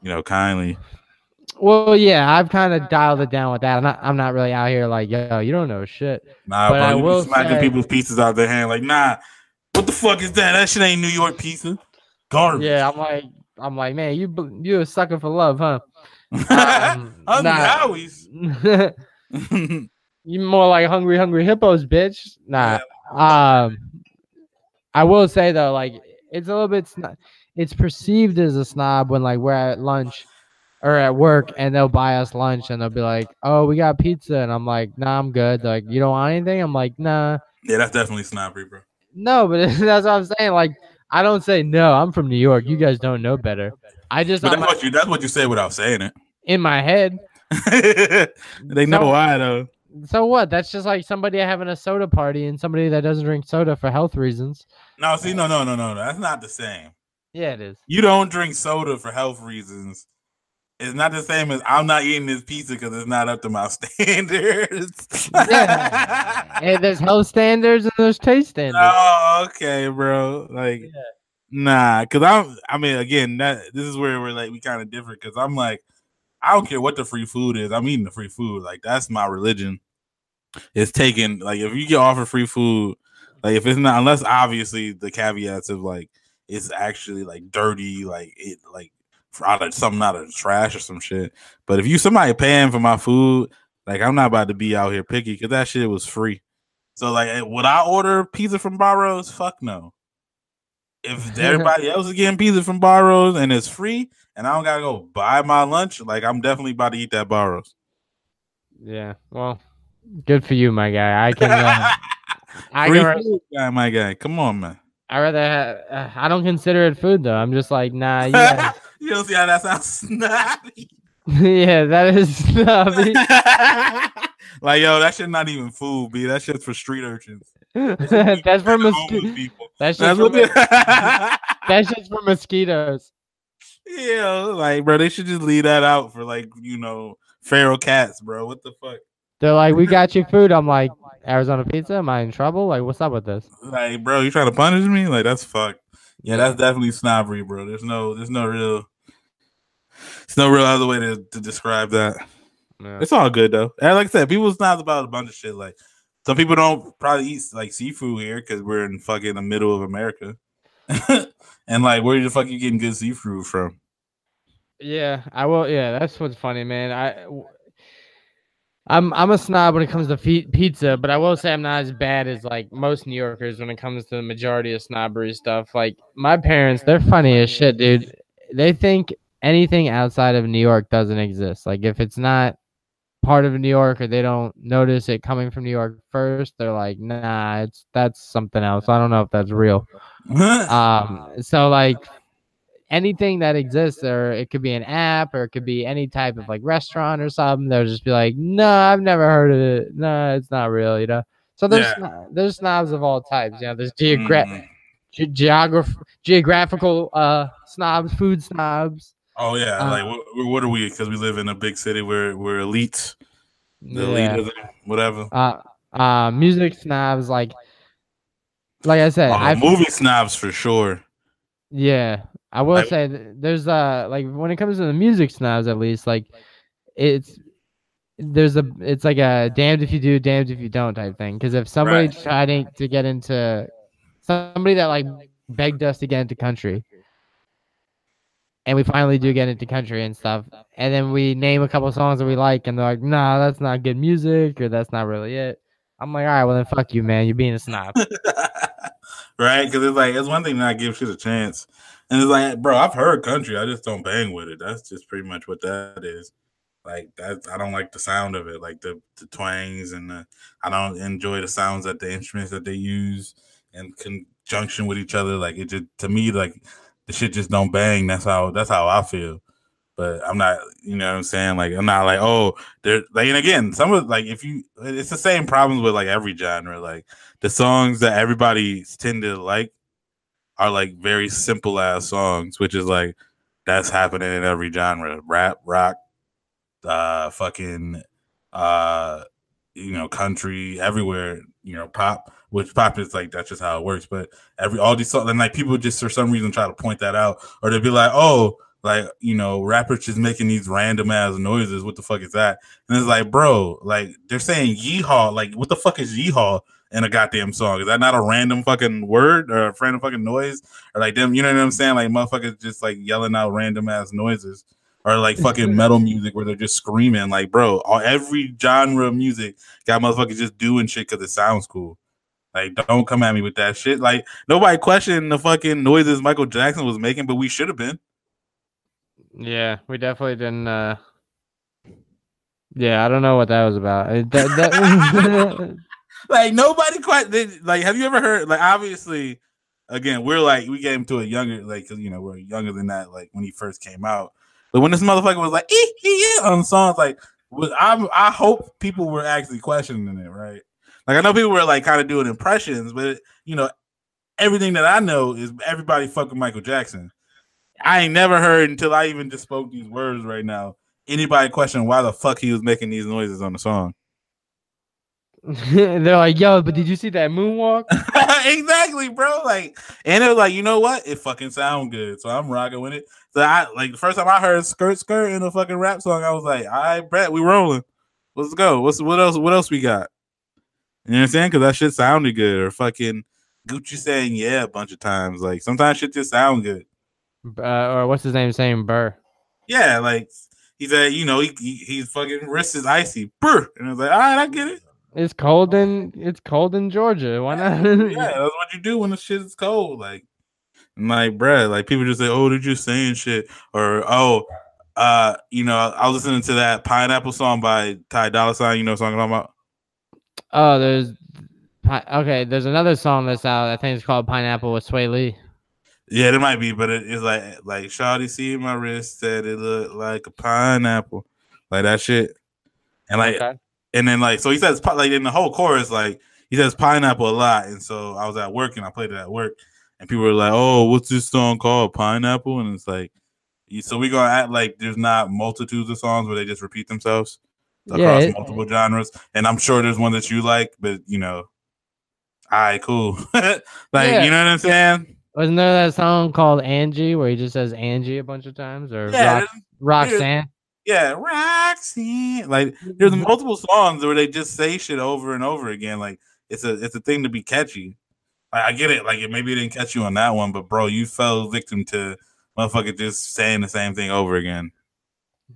you know, kindly. Well, yeah, I've kind of dialed it down with that. I'm not, I'm not really out here like, yo, you don't know shit. Nah, but bro, I you will be smacking say, people's pizzas out their hand like, nah, what the fuck is that? That shit ain't New York pizza, garbage. Yeah, I'm like, I'm like, man, you you a sucker for love, huh? Um, Hungry Howies. You more like hungry, hungry hippos, bitch. Nah. Yeah. Um. I will say though, like it's a little bit, snob- it's perceived as a snob when like we're at lunch or at work and they'll buy us lunch and they'll be like, "Oh, we got pizza," and I'm like, "Nah, I'm good." They're like, you don't want anything? I'm like, "Nah." Yeah, that's definitely snobbery, bro. No, but that's what I'm saying. Like, I don't say no. I'm from New York. You guys don't know better. I just but that's my- what you that's what you say without saying it. In my head, they know so- why though. So what? That's just like somebody having a soda party and somebody that doesn't drink soda for health reasons. No, see, no, no, no, no, no. That's not the same. Yeah, it is. You don't drink soda for health reasons. It's not the same as I'm not eating this pizza because it's not up to my standards. Yeah. Hey, there's health standards and there's taste standards. Oh, okay, bro. Like, yeah. Nah, because I'm. I mean, again, that this is where we're like we kind of differ because I'm like, I don't care what the free food is. I'm eating the free food. Like that's my religion. It's taken. Like if you get offered free food, like if it's not, unless obviously the caveats of like it's actually like dirty, like it like out of something out of the trash or some shit. But if you somebody paying for my food, like I'm not about to be out here picky because that shit was free. So like, would I order pizza from Barrows? Fuck no. If everybody else is getting pizza from Barrows and it's free, and I don't gotta go buy my lunch, like I'm definitely about to eat that Barrows. Yeah, well, good for you, my guy. I can. Uh, I free can, food guy, my guy. Come on, man. I rather. Have, uh, I don't consider it food though. I'm just like, nah. Yeah. You don't see how that sounds snobby. Yeah, that is snobby. Like, yo, that shit not even food, B. That shit's for street urchins. That's for mosquitoes. That's just for, mos- that's just for mosquitoes. Yeah, like, bro, they should just leave that out for like, you know, feral cats, bro. What the fuck? They're like, we got you food. I'm like, Arizona pizza. Am I in trouble? Like, what's up with this? Like, bro, you trying to punish me? Like, that's fucked. Yeah, that's definitely snobbery, bro. There's no, there's no real, there's no real other way to, to describe that. Yeah. It's all good though. And like I said, people snob about a bunch of shit. Like. Some people don't probably eat like seafood here because we're in fucking the middle of America, and like where the fuck are you getting good seafood from? Yeah, I will. Yeah, that's what's funny, man. I, I'm I'm a snob when it comes to fe- pizza, but I will say I'm not as bad as like most New Yorkers when it comes to the majority of snobbery stuff. Like my parents, they're funny as shit, dude. They think anything outside of New York doesn't exist. Like if it's not part of New York or they don't notice it coming from New York first, they're like, nah, it's that's something else. I don't know if that's real. um so like anything that exists, or it could be an app, or it could be any type of like restaurant or something, they'll just be like, no, nah, I've never heard of it. No, nah, it's not real, you know. So there's yeah. snob- there's snobs of all types, you know. There's geogra- mm. ge- geograph geographical uh snobs, food snobs. Oh yeah, um, like what, what are we? Because we live in a big city where we're elites. The yeah. leader there, whatever. Uh, uh, music snobs, like, like I said, uh, movie snobs for sure. Yeah, I will like, say there's uh like when it comes to the music snobs, at least like it's there's a it's like a damned if you do, damned if you don't type thing. Because if somebody right. tried to get into somebody that like begged us to get into country. And we finally do get into country and stuff. And then we name a couple of songs that we like. And they're like, nah, that's not good music. Or that's not really it. I'm like, all right, well, then fuck you, man. You're being a snob. Right? Because it's like, it's one thing to not give shit a chance. And it's like, bro, I've heard country. I just don't bang with it. That's just pretty much what that is. Like, that, I don't like the sound of it. Like, the, the twangs. And the, I don't enjoy the sounds that the instruments that they use in conjunction with each other. Like, it just, to me, like... the shit just don't bang. That's how that's how I feel. But I'm not, you know what I'm saying? Like, I'm not like, oh, they're like, and again, some of like, if you, it's the same problems with like every genre. Like the songs that everybody tend to like are like very simple ass songs, which is like, that's happening in every genre. Rap, rock, uh, fucking, uh, you know, country, everywhere, you know, pop. Which pop is like that's just how it works, but every all these songs and like people just for some reason try to point that out, or they'll be like, oh, like you know, rappers just making these random ass noises. What the fuck is that? And it's like, bro, like they're saying yeehaw. Like, what the fuck is yeehaw in a goddamn song? Is that not a random fucking word or a random fucking noise? Or like them, you know what I'm saying? Like motherfuckers just like yelling out random ass noises, or like fucking metal music where they're just screaming. Like, bro, all, every genre of music got motherfuckers just doing shit because it sounds cool. Like, don't come at me with that shit. Like, nobody questioned the fucking noises Michael Jackson was making, but we should have been. Yeah, we definitely didn't. Uh... Yeah, I don't know what that was about. That, that... like, nobody quite. Like, have you ever heard? Like, obviously, again, we're like, we came to it younger, like, cause, you know, we're younger than that, like, when he first came out. But when this motherfucker was like, ee, ee, on songs, like, was, I, I hope people were actually questioning it, right? Like, I know people were, like, kind of doing impressions, but, you know, everything that I know is everybody fucking Michael Jackson. I ain't never heard until I even just spoke these words right now. Anybody question why the fuck he was making these noises on the song? They're like, yo, but did you see that moonwalk? Exactly, bro. Like, and it was like, you know what? It fucking sound good, so I'm rocking with it. So, I like, the first time I heard Skirt Skirt in a fucking rap song, I was like, all right, Brett, we rolling. Let's go. What's What else? What else we got? You know what I'm saying? Because that shit sounded good. Or fucking Gucci saying yeah a bunch of times. Like, sometimes shit just sound good. Uh, or what's his name saying Burr? Yeah, like, he said, you know, he, he he's fucking wrist is icy. Burr. And I was like, all right, I get it. It's cold in, it's cold in Georgia. Why not? Yeah, that's what you do when the shit is cold. Like, like, bruh, like, people just say, oh, they're just saying shit. Or, oh, uh, you know, I was listening to that Pineapple song by Ty Dolla Sign. You know what song I'm talking about? Oh, there's okay. There's another song that's out. I think it's called "Pineapple" with Sway Lee. Yeah, there might be, but it, it's like like Shawty see my wrist said it looked like a pineapple, like that shit, and like okay. and then like so he says like in the whole chorus like he says pineapple a lot, and so I was at work and I played it at work, and people were like, "Oh, what's this song called? Pineapple?" And it's like, so we gonna act like there's not multitudes of songs where they just repeat themselves. Across yeah, it, multiple genres, and I'm sure there's one that you like, but you know, all right, cool. Like, yeah. You know what I'm saying? Wasn't there that song called Angie where he just says Angie a bunch of times, or yeah, Rox- Roxanne? Yeah, Roxanne. Like, there's multiple songs where they just say shit over and over again. Like, it's a it's a thing to be catchy. Like, I get it. Like, it maybe it didn't catch you on that one, but bro, you fell victim to motherfucker just saying the same thing over again.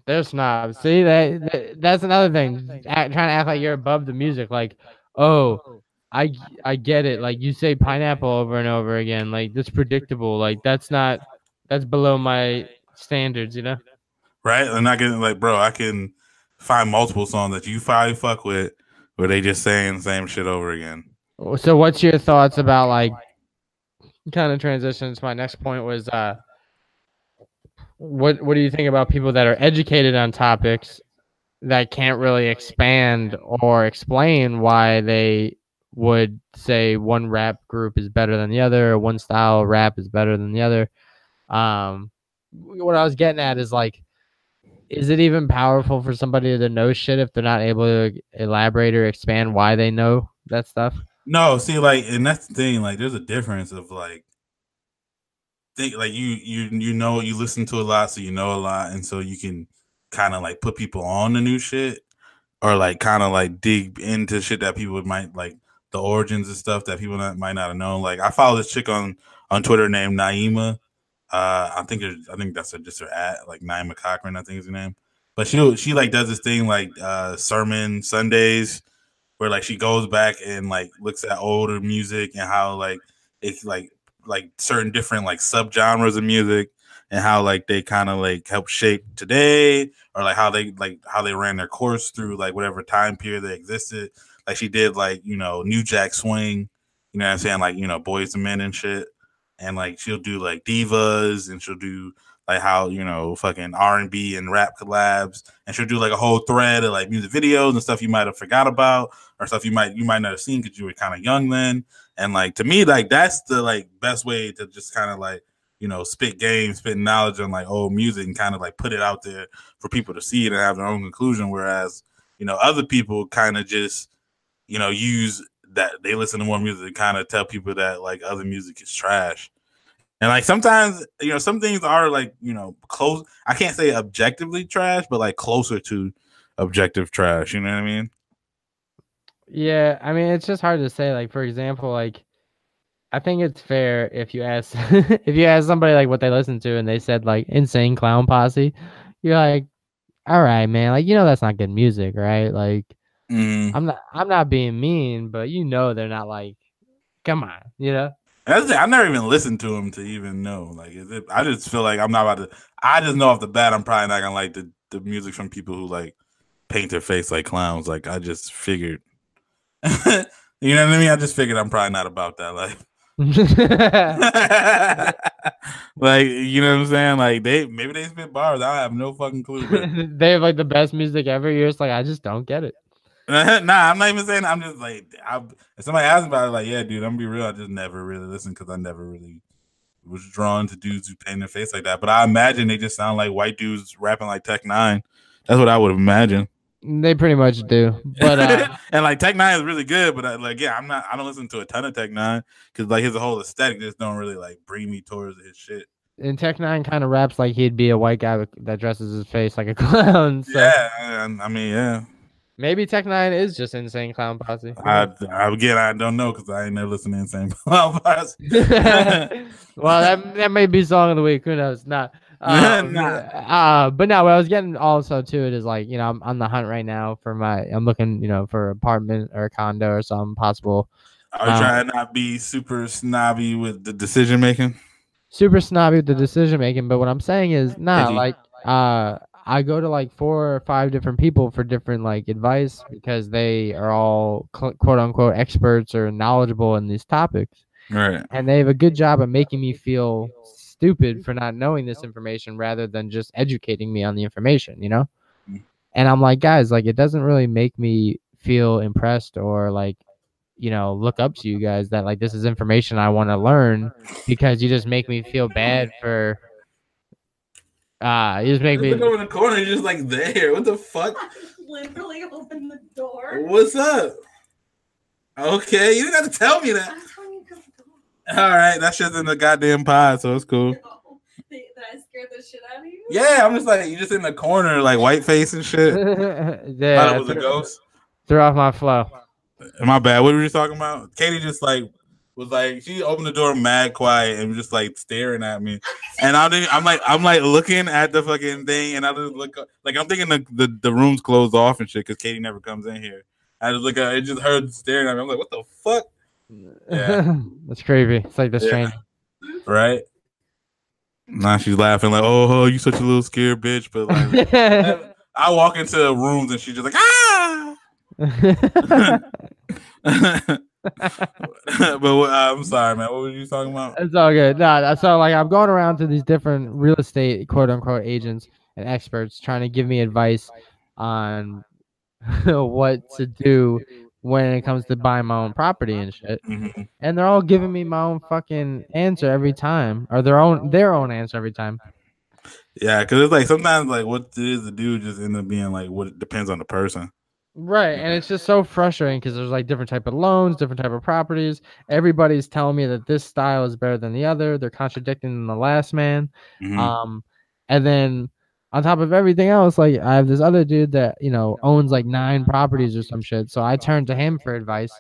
They're snobs. See, that, that that's another thing. Act, trying to act like you're above the music. Like, oh, I I get it. Like, you say pineapple over and over again. Like, that's predictable. Like, that's not that's below my standards. You know, right? I'm not getting like, bro. I can find multiple songs that you probably fuck with where they just saying the same shit over again. So, what's your thoughts about like? Kind of transitions. My next point was uh. What what do you think about people that are educated on topics that can't really expand or explain why they would say one rap group is better than the other, or one style of rap is better than the other? Um, what I was getting at is like Is it even powerful for somebody to know shit if they're not able to elaborate or expand why they know that stuff? No, see, like, and that's the thing. Like, there's a difference of like, think like you you you know you listen to a lot, so you know a lot, and so you can kind of like put people on the new shit, or like kind of like dig into shit that people might like the origins and stuff that people not, might not have known. Like, I follow this chick on on Twitter named Naima. Uh, I think I think that's her, just her at like Naima Cochran, I think is her name. But she she like does this thing like uh, sermon Sundays, where like she goes back and like looks at older music and how like it's like like certain different like subgenres of music and how like they kind of like help shape today, or like how they like how they ran their course through like whatever time period they existed. Like she did like, you know, New Jack Swing, you know what I'm saying, like, you know, Boyz two Men and shit. And like she'll do like divas, and she'll do like how, you know, fucking R and B and rap collabs, and she'll do like a whole thread of like music videos and stuff you might have forgot about, or stuff you might you might not have seen because you were kind of young then. And like to me, like that's the like best way to just kind of like, you know, spit game, spit knowledge on like old music and kind of like put it out there for people to see it and have their own conclusion. Whereas, you know, other people kind of just, you know, use that they listen to more music and kind of tell people that like other music is trash. And like sometimes, you know, some things are like, you know, close. I can't say objectively trash, but like closer to objective trash. You know what I mean? Yeah. I mean, it's just hard to say. Like, for example, like I think it's fair if you ask, if you ask somebody like what they listen to and they said like Insane Clown Posse, you're like, all right, man. Like, you know, that's not good music, right? Like, Mm. I'm not. I'm not being mean, but you know they're not like. Come on, you know. That's it. I've never even listened to them to even know. Like, is it, I just feel like I'm not about to. I just know off the bat, I'm probably not gonna like the, the music from people who like paint their face like clowns. Like, I just figured. You know what I mean? I just figured I'm probably not about that. Like, like, you know what I'm saying? Like, they maybe they spit bars. I have no fucking clue. But... they have like the best music ever. You're just like, I just don't get it. Nah, I'm not even saying. I'm just like, I, if somebody asks about it, like, yeah, dude, I'm gonna be real. I just never really listened because I never really was drawn to dudes who paint their face like that. But I imagine they just sound like white dudes rapping like Tech Nine. That's what I would imagine. They pretty much do. But uh, and like Tech Nine is really good. But I, like, yeah, I'm not. I don't listen to a ton of Tech Nine because like his whole aesthetic just don't really like bring me towards his shit. And Tech Nine kind of raps like he'd be a white guy that dresses his face like a clown. So. Yeah, I mean, yeah. Maybe Tech Nine is just Insane Clown Posse. I, I, again, I don't know because I ain't never listened to Insane Clown Posse. Well, that that may be song of the week. Who knows? Not. Nah. Um, nah. Uh, but no, what I was getting also to it is like, you know, I'm on the hunt right now for my. I'm looking, you know, for an apartment or a condo or something possible. Are you um, trying to not be super snobby with the decision making? Super snobby with the decision making, but what I'm saying is not nah, like. Uh, I go to like four or five different people for different like advice because they are all quote unquote experts or knowledgeable in these topics. Right. And they have a good job of making me feel stupid for not knowing this information rather than just educating me on the information, you know? And I'm like, guys, like it doesn't really make me feel impressed or like, you know, look up to you guys that like this is information I want to learn because you just make me feel bad for Ah, you just make me look over the corner. You're just like there. What the fuck? I literally opened the door. What's up? Okay, you didn't have to tell me that. I'm telling you because all right, that shit's in the goddamn pod, so it's cool. No. Did I scare the shit out of you? Yeah, I'm just like you're just in the corner, like white face and shit. Yeah, thought it was a ghost. Threw off my flow. My bad. What were you talking about? Katie just like. Was like she opened the door mad quiet and was just like staring at me, and I'm I'm like I'm like looking at the fucking thing, and I just look like I'm thinking the the, the room's closed off and shit because Katie never comes in here. I just look at it, just her staring at me. I'm like, what the fuck? Yeah, that's creepy. It's like this yeah. Train, right? Now she's laughing like, oh, oh, you such a little scared bitch. But like, I, I walk into rooms and she's just like, ah. But what, I'm sorry, man. What were you talking about? It's all good. No, so like I'm going around to these different real estate quote unquote agents and experts trying to give me advice on what to do when it comes to buying my own property and shit. Mm-hmm. And they're all giving me my own fucking answer every time, or their own their own answer every time. Yeah, because it's like sometimes like what it is to do just end up being like what it depends on the person. Right, and it's just so frustrating because there's like different type of loans, different type of properties. Everybody's telling me that this style is better than the other. They're contradicting the last man. Mm-hmm. Um, and then on top of everything else, like I have this other dude that, you know, owns like nine properties or some shit. So I turn to him for advice,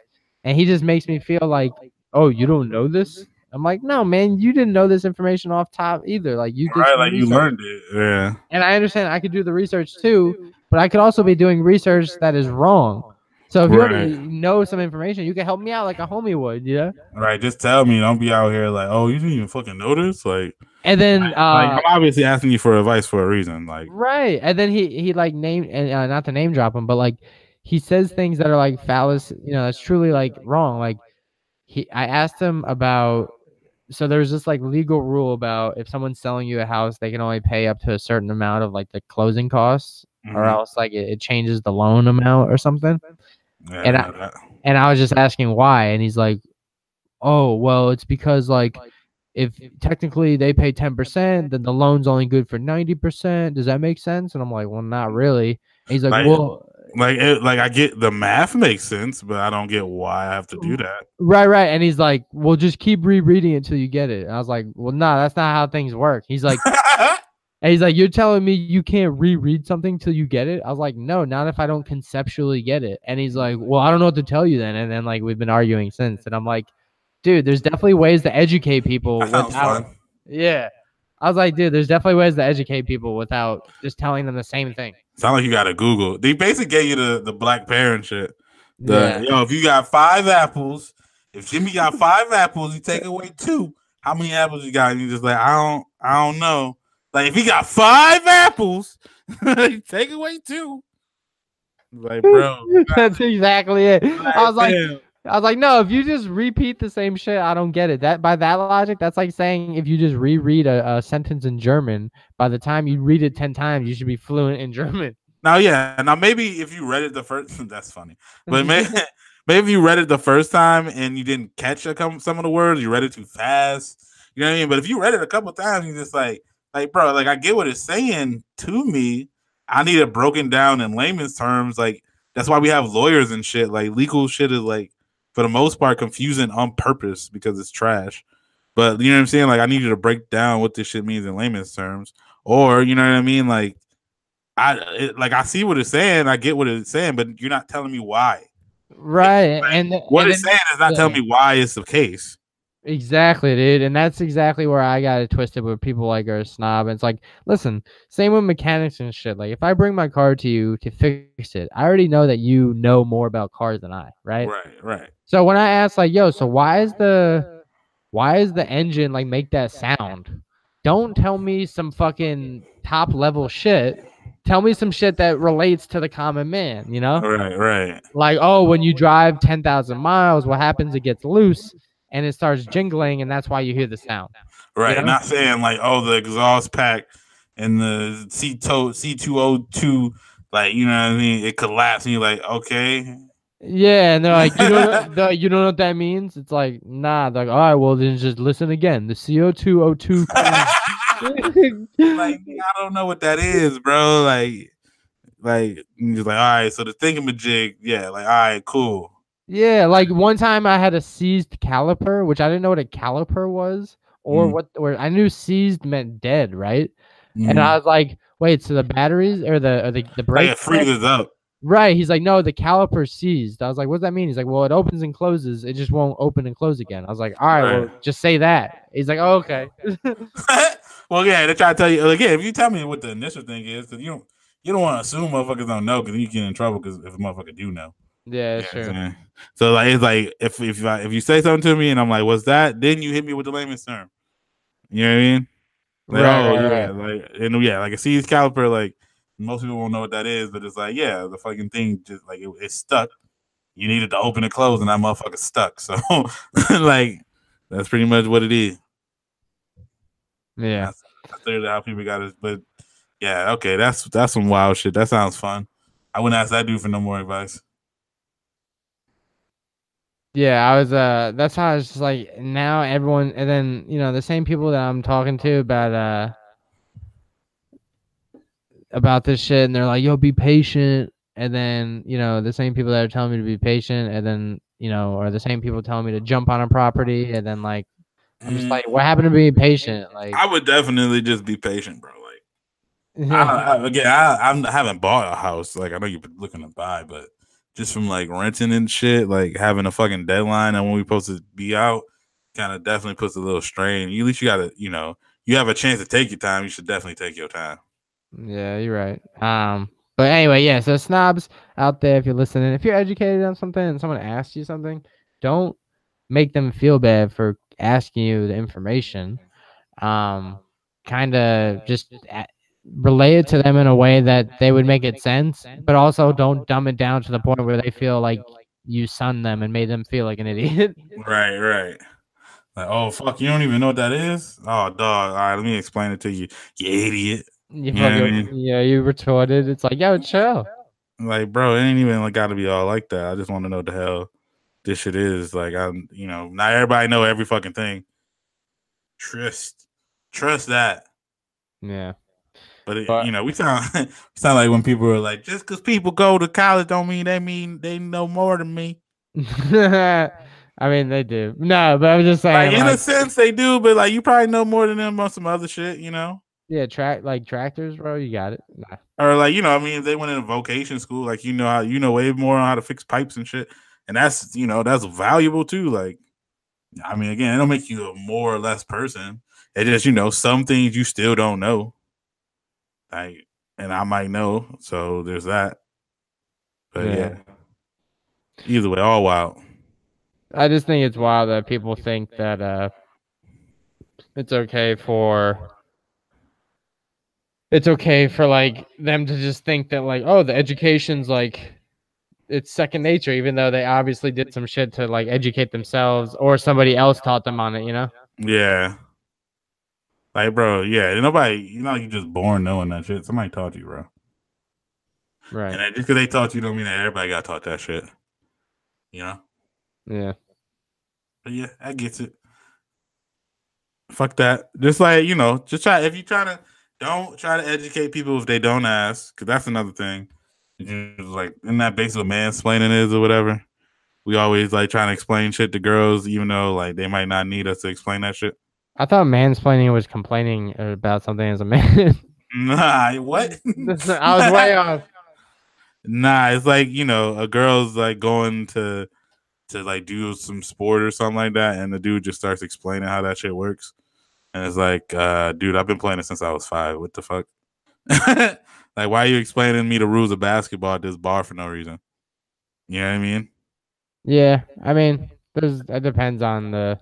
and he just makes me feel like, oh, you don't know this? I'm like, no, man, you didn't know this information off top either. Like you did right, like research. You learned it. Yeah. And I understand I could do the research too, but I could also be doing research that is wrong. So if you right. already know some information, you can help me out like a homie would, yeah? Right, just tell me. Don't be out here like, oh, you didn't even fucking notice? Like, and then... Like, uh, like, I'm obviously asking you for advice for a reason. Like, right, and then he, he like, name and uh, not to name drop him, but like, he says things that are like phallus, you know, that's truly like wrong. Like, he, I asked him about... So there's this like legal rule about if someone's selling you a house, they can only pay up to a certain amount of like the closing costs. Mm-hmm. Or else like it, it changes the loan amount or something. Yeah, and I, and I was just asking why, and he's like, oh, well, it's because like if technically they pay ten percent, then the loan's only good for ninety percent. Does that make sense? And I'm like, well, not really. And he's like, like well, like it, like I get the math makes sense, but I don't get why I have to do that. Right, right. And he's like, well, just keep rereading it till you get it. And I was like, well, no, nah, that's not how things work. He's like And he's like, you're telling me you can't reread something till you get it? I was like, no, not if I don't conceptually get it. And he's like, well, I don't know what to tell you then. And then like we've been arguing since. And I'm like, dude, there's definitely ways to educate people. Without... Fun. Yeah. I was like, dude, there's definitely ways to educate people without just telling them the same thing. Sound like you got to Google. They basically gave you the, the black parent shit. The, yeah. Yo, if you got five apples, if Jimmy got five apples, you take away two. How many apples you got? And you just like, I don't, I don't know. Like, if he got five apples, take away two. Like, bro. That's exactly it. Like, I was like, damn. I was like, no, if you just repeat the same shit, I don't get it. That by that logic, that's like saying if you just reread a, a sentence in German, by the time you read it ten times, you should be fluent in German. Now, yeah. Now, maybe if you read it the first that's funny. But maybe, maybe if you read it the first time and you didn't catch a, some of the words, you read it too fast. You know what I mean? But if you read it a couple times, you just like, Like, bro, like, I get what it's saying to me. I need it broken down in layman's terms. Like, that's why we have lawyers and shit. Like, legal shit is, like, for the most part, confusing on purpose because it's trash. But, you know what I'm saying? Like, I need you to break down what this shit means in layman's terms. Or, you know what I mean? Like, I it, like I see what it's saying. I get what it's saying, but you're not telling me why. Right. Like, and what and it's saying is not telling me why it's the case. Exactly, dude. And that's exactly where I got it twisted with people like are a snob. And it's like, listen, same with mechanics and shit. Like, if I bring my car to you to fix it, I already know that you know more about cars than I, right? Right, right. So when I ask, like, yo, so why is the why is the engine like make that sound? Don't tell me some fucking top level shit. Tell me some shit that relates to the common man, you know? Right, right. Like, oh, when you drive ten thousand miles, what happens? It gets loose. And it starts jingling, and that's why you hear the sound. Right. You know? I'm not saying, like, oh, the exhaust pack and the C two oh two, like, you know what I mean? It collapsed, and you're like, okay. Yeah, and they're like, you don't know, you don't know what that means? It's like, nah. They're like, all right, well, then just listen again. The C O two oh two. Like, I don't know what that is, bro. Like, like, you're just like, all right, so the thingamajig, yeah, like, all right, cool. Yeah, like one time I had a seized caliper, which I didn't know what a caliper was or mm. what or I knew seized meant dead, right? Mm. And I was like, wait, so the batteries or the or the, the brakes? Like it freezes up. Right. He's like, no, the caliper seized. I was like, what does that mean? He's like, well, it opens and closes. It just won't open and close again. I was like, all right, all right. well, just say that. He's like, oh, okay. Well, yeah, they try to tell you. Like, yeah, if you tell me what the initial thing is, because you don't, you don't want to assume motherfuckers don't know because then you get in trouble because if a motherfucker do know. Yeah, yeah, sure. Man. So like, it's like if if I, if you say something to me and I'm like, "What's that?" Then you hit me with the layman's term. You know what I mean? Like, right, oh right, yeah, right. Like and yeah, like a seized caliper. Like most people won't know what that is, but it's like yeah, the fucking thing just like it, it's stuck. You needed to open and close, and that motherfucker's stuck. So like that's pretty much what it is. Yeah, that's, that's literally how people got it. But yeah, okay, that's that's some wild shit. That sounds fun. I wouldn't ask that dude for no more advice. Yeah, I was, uh, that's how I was just like, now everyone, and then, you know, the same people that I'm talking to about, uh, about this shit, and they're like, yo, be patient. And then, you know, the same people that are telling me to be patient, and then, you know, or the same people telling me to jump on a property, and then, like, I'm just like, what happened to being patient? Like, I would definitely just be patient, bro. Like, I, I, again, I, I haven't bought a house. Like, I know you're looking to buy, but just from like renting and shit, like having a fucking deadline and when we supposed to be out, kind of definitely puts a little strain. You, at least you gotta, you know, you have a chance to take your time. You should definitely take your time. Yeah, you're right. Um, but anyway, yeah. So snobs out there, if you're listening, if you're educated on something and someone asks you something, don't make them feel bad for asking you the information. Um, kind of just at, relay it to them in a way that they would make it sense, but also don't dumb it down to the point where they feel like you sunned them and made them feel like an idiot. Right, right. Like, oh, fuck, you don't even know what that is? Oh, dog, all right, let me explain it to you, you idiot. You know what I mean? Yeah, you retorted. It's like, yo, chill. Like, bro, it ain't even like got to be all like that. I just want to know what the hell this shit is. Like, I'm, you know, not everybody know every fucking thing. Trust. Trust that. Yeah. But, it, but you know, we sound sound like when people are like, just because people go to college don't mean they mean they know more than me. I mean, they do. No, but I'm just saying. Like, in like, a sense, they do. But like, you probably know more than them on some other shit, you know? Yeah, track like tractors, bro. You got it. Nah. Or like, you know, I mean, if they went into vocation school, like you know how you know way more on how to fix pipes and shit, and that's you know that's valuable too. Like, I mean, again, it don't make you a more or less person. It just you know some things you still don't know. Like, and I might know, so there's that. But yeah. yeah. Either way, all wild. I just think it's wild that people think that uh it's okay for it's okay for like them to just think that like, oh, the education's like it's second nature, even though they obviously did some shit to like educate themselves or somebody else taught them on it, you know? Yeah. Like, bro, yeah, nobody, you know, you just born knowing that shit. Somebody taught you, bro. Right. And just because they taught you don't mean that everybody got taught that shit. You know? Yeah. But yeah, I get it. Fuck that. Just like, you know, just try, if you try to, don't try to educate people if they don't ask, because that's another thing. It's like, isn't that basically what mansplaining is or whatever? We always like trying to explain shit to girls, even though like they might not need us to explain that shit. I thought mansplaining was complaining about something as a man. Nah, what? I was way off. Nah, it's like, you know, a girl's like going to to like do some sport or something like that, and the dude just starts explaining how that shit works. And it's like, uh, dude, I've been playing it since I was five. What the fuck? Like, why are you explaining me the rules of basketball at this bar for no reason? You know what I mean? Yeah, I mean, there's it depends on the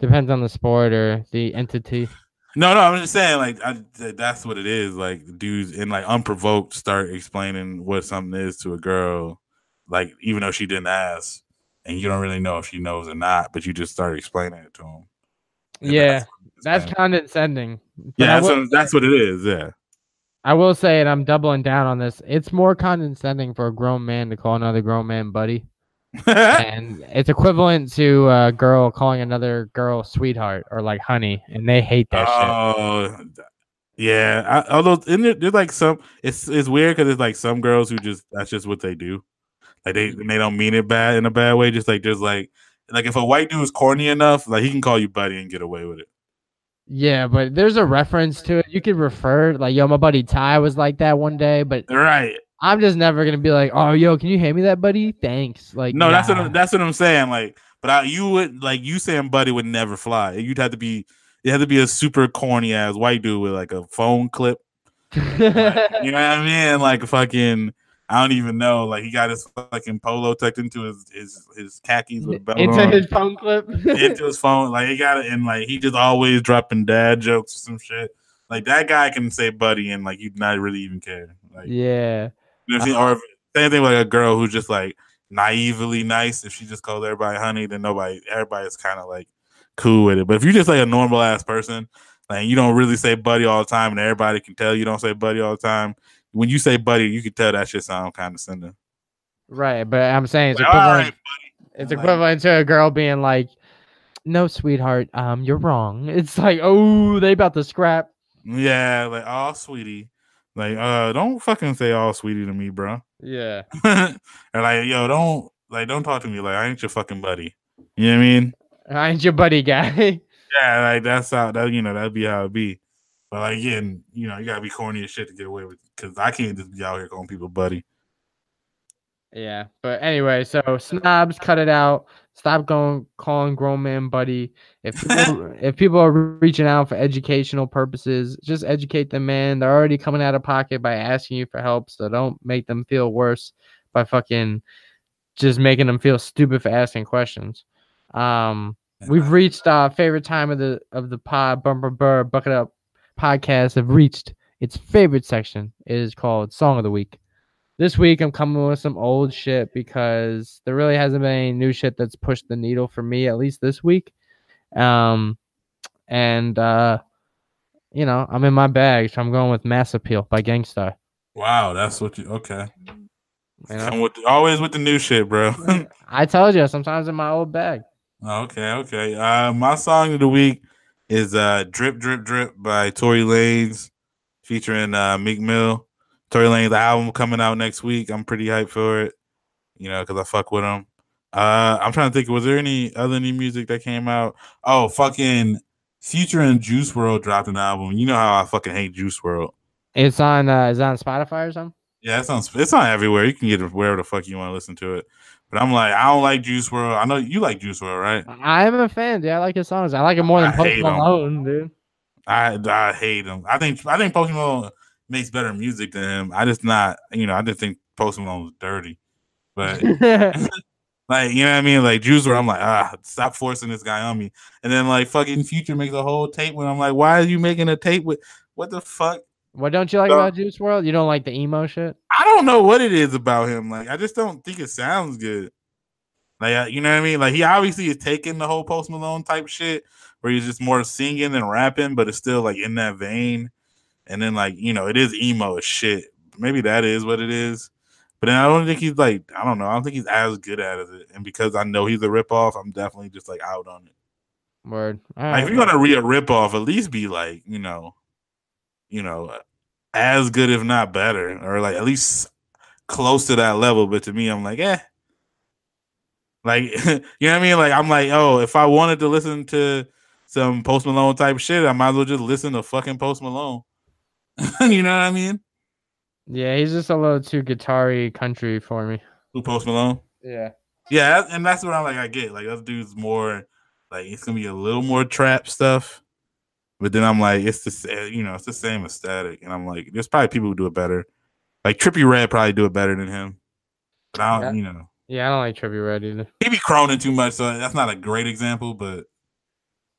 Depends on the sport or the entity. No, no, I'm just saying, like, I, that's what it is. Like, dudes, and, like, unprovoked start explaining what something is to a girl, like, even though she didn't ask, and you don't really know if she knows or not, but you just start explaining it to them. And yeah, that's, that's condescending. Yeah, that's, will, what, that's what it is, yeah. I will say, and I'm doubling down on this, it's more condescending for a grown man to call another grown man buddy. And it's equivalent to a girl calling another girl sweetheart or like honey, and they hate that oh, shit. Oh, yeah. I, although there, there's like some, it's it's weird because it's like some girls who just that's just what they do, like they they don't mean it bad in a bad way. Just like there's like like if a white dude is corny enough, like he can call you buddy and get away with it. Yeah, but there's a reference to it. You could refer like, yo, my buddy Ty was like that one day, but right. I'm just never gonna be like, oh, yo, can you hand me that, buddy? Thanks. Like, no, nah. that's what I'm, that's what I'm saying. Like, but I, you would like you saying, buddy, would never fly. You'd have to be, you have to be a super corny ass white dude with like a phone clip. Like, you know what I mean? Like fucking, I don't even know. Like he got his fucking polo tucked into his his, his khakis with a belt into on. His phone clip, into his phone. Like he got it, and like he just always dropping dad jokes or some shit. Like that guy can say buddy, and like you'd not really even care. Like, yeah. Uh-huh. Or same thing with like a girl who's just like naively nice. If she just calls everybody honey, then nobody, everybody's kind of like cool with it. But if you're just like a normal ass person, like you don't really say buddy all the time, and everybody can tell you don't say buddy all the time. When you say buddy, you can tell that shit sound condescending. Right, but I'm saying it's like, equivalent. Right, it's equivalent to a girl being like, "No, sweetheart, um, you're wrong." It's like, oh, they about to scrap. Yeah, like, oh, sweetie. Like, uh, don't fucking say all sweetie to me, bro. Yeah. And like, yo, don't like, don't talk to me. Like, I ain't your fucking buddy. You know what I mean? I ain't your buddy guy. Yeah, like that's how that you know that'd be how it be. But like, again, you know, you gotta be corny as shit to get away with it, because I can't just be out here calling people buddy. Yeah, but anyway, so snobs, cut it out. Stop going calling grown man buddy. If people, if people are reaching out for educational purposes, just educate them, man. They're already coming out of pocket by asking you for help, so don't make them feel worse by fucking just making them feel stupid for asking questions. Um, we've reached our favorite time of the of the pod. Bumper Burr Bucket Up Podcast have reached its favorite section. It is called Song of the Week. This week, I'm coming with some old shit because there really hasn't been any new shit that's pushed the needle for me, at least this week. Um, and, uh, you know, I'm in my bag, so I'm going with Mass Appeal by Gangstar. Wow, that's what you... Okay. You know? I'm with, always with the new shit, bro. I told you, sometimes in my old bag. Okay, okay. Uh, my song of the week is uh, Drip, Drip, Drip by Tory Lanez featuring uh, Meek Mill. Tory Lanez album coming out next week. I'm pretty hyped for it, you know, because I fuck with him. Uh, I'm trying to think, was there any other new music that came out? Oh, fucking Future and Juice world dropped an album. You know how I fucking hate Juice world. It's on, uh, it's on Spotify or something? Yeah, it's on, it's on everywhere. You can get it wherever the fuck you want to listen to it. But I'm like, I don't like Juice world. I know you like Juice world, right? I am a fan, dude. I like his songs. I like it more than Post Malone, dude. I I hate him. I think I think Post Malone makes better music than him. I just not, you know, I just think Post Malone was dirty. But, like, you know what I mean? Like, Juice world, I'm like, ah, stop forcing this guy on me. And then, like, fucking Future makes a whole tape when I'm like, why are you making a tape with, what the fuck? What don't you like so, about Juice world? You don't like the emo shit? I don't know what it is about him. Like, I just don't think it sounds good. Like, you know what I mean? Like, he obviously is taking the whole Post Malone type shit where he's just more singing than rapping, but it's still, like, in that vein. And then, like, you know, it is emo as shit. Maybe that is what it is. But then I don't think he's, like, I don't know. I don't think he's as good at it. And because I know he's a ripoff, I'm definitely just, like, out on it. Word. Right. Like, if you're going to read a ripoff, at least be, like, you know, you know, as good, if not better. Or, like, at least close to that level. But to me, I'm like, eh. Like, you know what I mean? Like, I'm like, oh, if I wanted to listen to some Post Malone type shit, I might as well just listen to fucking Post Malone. You know what I mean? Yeah, he's just a little too guitar-y country for me. Who, Post Malone? Yeah. Yeah, and that's what I like. I get like that dude's more like it's gonna be a little more trap stuff, but then I'm like it's the you know it's the same aesthetic, and I'm like there's probably people who do it better. Like Trippie Redd probably do it better than him. But I don't, yeah. you know. Yeah, I don't like Trippie Redd either. He be croning too much, so that's not a great example, but.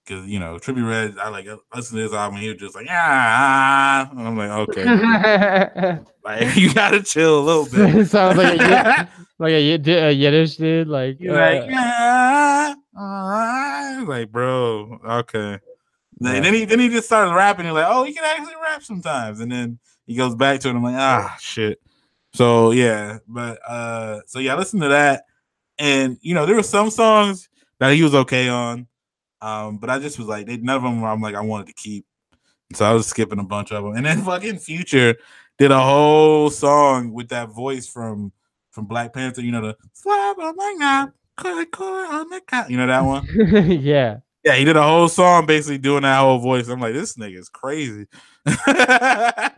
Because, you know, Trippie Redd, I like listen to his album. He was just like, yeah. And I'm like, okay. Like, you got to chill a little bit. It sounds like a, y- like a, y- a Yiddish dude. Like, uh, like, yeah. Uh, like, bro, okay. Yeah. Then, he, then he just started rapping. He's like, oh, he can actually rap sometimes. And then he goes back to it. I'm like, ah, shit. So, yeah. But, uh, so yeah, I listened to that. And, you know, there were some songs that he was okay on. Um, but I just was like, they none of them were, I'm like, I wanted to keep. So I was skipping a bunch of them. And then fucking Future did a whole song with that voice from, from Black Panther, you know, the slap on my knob, on the cop. You know that one? Yeah. Yeah, he did a whole song basically doing that whole voice. I'm like, this nigga is crazy. I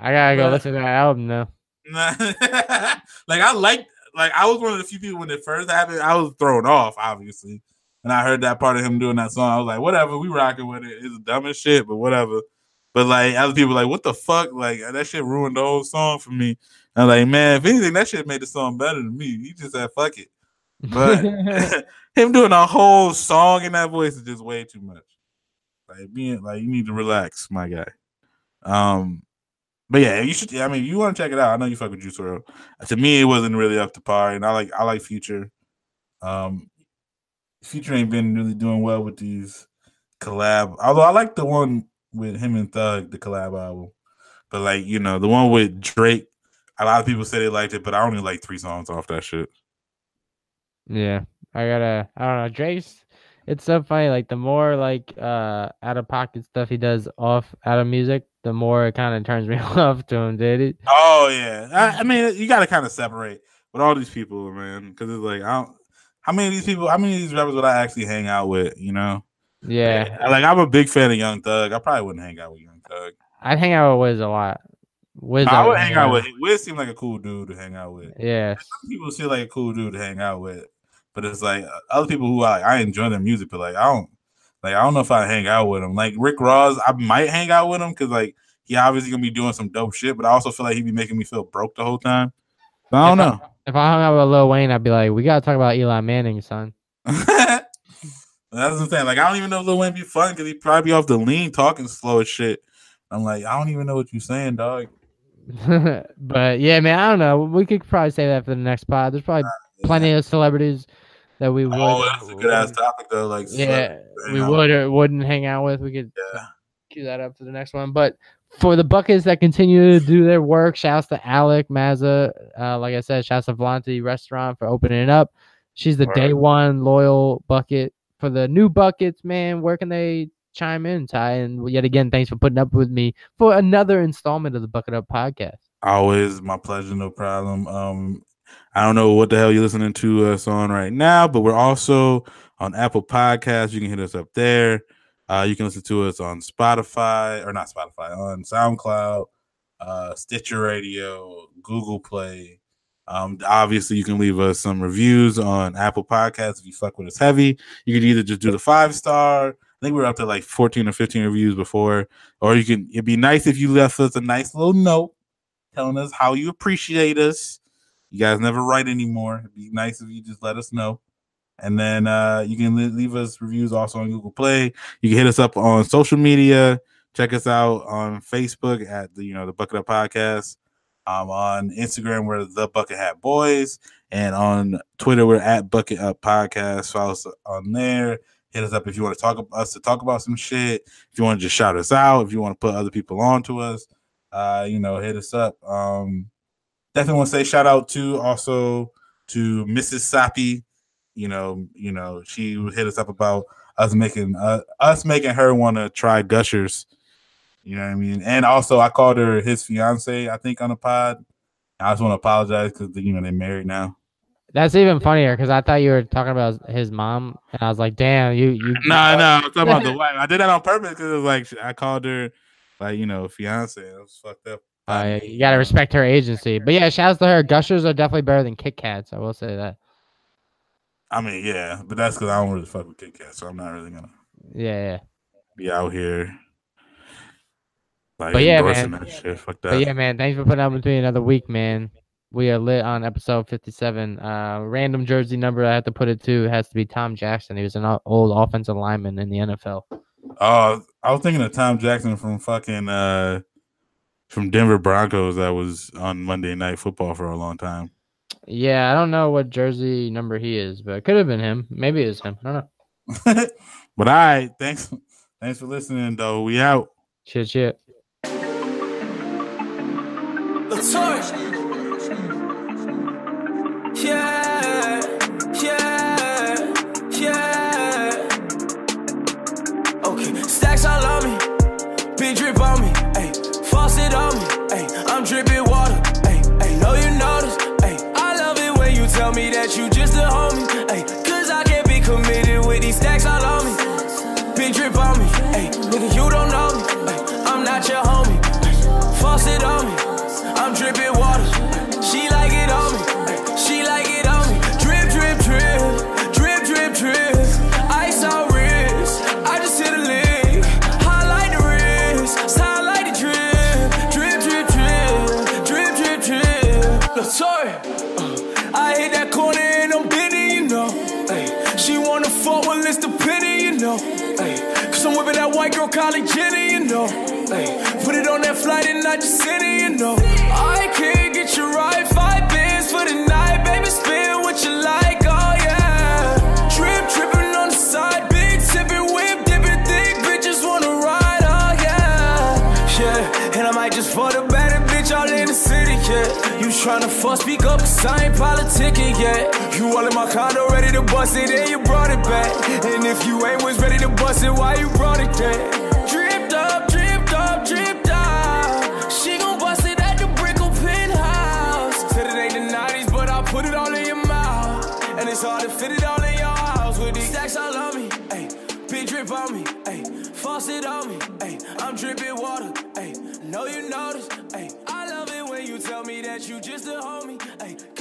gotta go listen to that album now. Like I liked like I was one of the few people when it first happened, I was thrown off, obviously. And I heard that part of him doing that song. I was like, whatever, we rocking with it. It's dumb as shit, but whatever. But like other people were like, what the fuck? Like that shit ruined the whole song for me. And I'm like, man, if anything, that shit made the song better than me. He just said, fuck it. But him doing a whole song in that voice is just way too much. Like being like, you need to relax, my guy. Um, but yeah, you should. I mean, if you want to check it out, I know you fuck with Juice world. To me, it wasn't really up to par, and I like I like Future. Um. Future ain't been really doing well with these collab. Although I like the one with him and Thug, the collab album. But like, you know, the one with Drake, a lot of people say they liked it, but I only like three songs off that shit. Yeah. I gotta, I don't know. Drake's, it's so funny. Like the more like uh, out of pocket stuff he does off out of music, the more it kind of turns me off to him, did it? Oh, yeah. I, I mean, you got to kind of separate with all these people, man, because it's like, I don't, how many of these people, how many of these rappers would I actually hang out with, you know? Yeah. Like, like, I'm a big fan of Young Thug. I probably wouldn't hang out with Young Thug. I'd hang out with Wiz a lot. Wiz, I would hang out with. Wiz seemed like a cool dude to hang out with. Yeah. Some people seem like a cool dude to hang out with, but it's like other people who I, I enjoy their music, but like I don't, like I don't know if I hang out with them. Like Rick Ross, I might hang out with him because like he obviously gonna be doing some dope shit, but I also feel like he'd be making me feel broke the whole time. So I don't if know. I, if I hung out with Lil Wayne, I'd be like, we gotta talk about Eli Manning, son. That's what I'm saying. Like I don't even know if Lil Wayne be fun because he'd probably be off the lean, talking slow as shit. I'm like, I don't even know what you're saying, dog. But yeah, man, I don't know. We could probably say that for the next pod. There's probably yeah. plenty of celebrities that we would. Oh, that's a good ass topic though. Like, yeah, we would or wouldn't hang out with. We could yeah. cue that up for the next one. But for the Buckets that continue to do their work, shouts to Alec Mazza. Uh, like I said, shouts to Volante Restaurant for opening it up. She's the All day right. one loyal Bucket. For the new Buckets, man, where can they chime in, Ty? And yet again, thanks for putting up with me for another installment of the Bucket Up Podcast. Always my pleasure, no problem. Um, I don't know what the hell you're listening to us on right now, but we're also on Apple Podcasts. You can hit us up there. Uh, you can listen to us on Spotify, or not Spotify, on SoundCloud, uh, Stitcher Radio, Google Play. Um, obviously, you can leave us some reviews on Apple Podcasts if you fuck with us heavy. You could either just do the five star. I think we were up to like fourteen or fifteen reviews before. Or you can, it'd be nice if you left us a nice little note telling us how you appreciate us. You guys never write anymore. It'd be nice if you just let us know. And then uh, you can leave us reviews also on Google Play. You can hit us up on social media. Check us out on Facebook at the, you know, the Bucket Up Podcast. Um, on Instagram, we're the Bucket Hat Boys. And on Twitter, we're at Bucket Up Podcast. Follow us on there. Hit us up if you want to talk us to talk about some shit. If you want to just shout us out, if you want to put other people on to us, uh, you know, hit us up. Um, definitely want to say shout out to also to Missus Sappy. You know, you know, she hit us up about us making uh, us making her want to try Gushers. You know what I mean? And also, I called her his fiance. I think on the pod. I just want to apologize because you know they're married now. That's even funnier because I thought you were talking about his mom, and I was like, "Damn, you you." No, nah, no, nah, I'm talking about the wife. I did that on purpose because it was like I called her, like you know, fiance. It was fucked up. Uh, you gotta respect her agency, but yeah, shouts to her. Gushers are definitely better than Kit Kats. I will say that. I mean, yeah, but that's because I don't really fuck with Kit Kats, so I'm not really gonna. Yeah, yeah. Be out here. Like, but yeah, man. That shit. Fuck that. But yeah, man. Thanks for putting up with me another week, man. We are lit on episode fifty-seven. Uh, random jersey number I have to put it to it has to be Tom Jackson. He was an old offensive lineman in the N F L. Oh, I was thinking of Tom Jackson from fucking uh, from Denver Broncos that was on Monday Night Football for a long time. Yeah, I don't know what jersey number he is, but it could have been him. Maybe it's him. I don't know. But all right, thanks, thanks for listening, though. We out. Shit, shit. Let's start. Yeah, yeah, yeah. Okay, stacks all on me, big drip on me, ayy, faucet on me, ayy, I'm dripping water, ayy, ayy, know you notice, ayy, I love it when you tell me that you just a homie, ayy, cause I can't be committed with these stacks all on me, big drip on me, ayy, nigga, you don't know me, ayy, I'm not your homie, ayy, faucet on me, I'm dripping water, ayy, she like it on me, ayy, she like it on me. Drip, drip, drip. Drip, drip, drip. Ice on wrist. I just hit a lick. Highlight the wrist. Highlight the drip. Drip, drip, drip. Drip, drip, drip. Look, sorry. Uh, I hit that corner and I'm bidding, you know. Ay, she wanna fuck, well, it's the pity, you know. Ay, cause I'm whipping that white girl college Jenny, you know. Ay, put it on that flight and not just city, you know. I can't get you right. Five bands for the night. Spin what you like, oh yeah. Trip, trippin' on the side, big sippin', whip, dippin', thick bitches wanna ride, oh yeah. Yeah, and I might just for the better bitch all in the city, yeah. You tryna fuck, speak up, cause I ain't politicking yet. You all in my condo, ready to bust it, and you brought it back. And if you ain't was ready to bust it, why you brought it back? Dripped up, dripped up, dripped up. drip on me, ayy. Faucet on me, ayy. I'm dripping water, ayy. Know you notice, ayy. I love it when you tell me that you just a homie, ayy.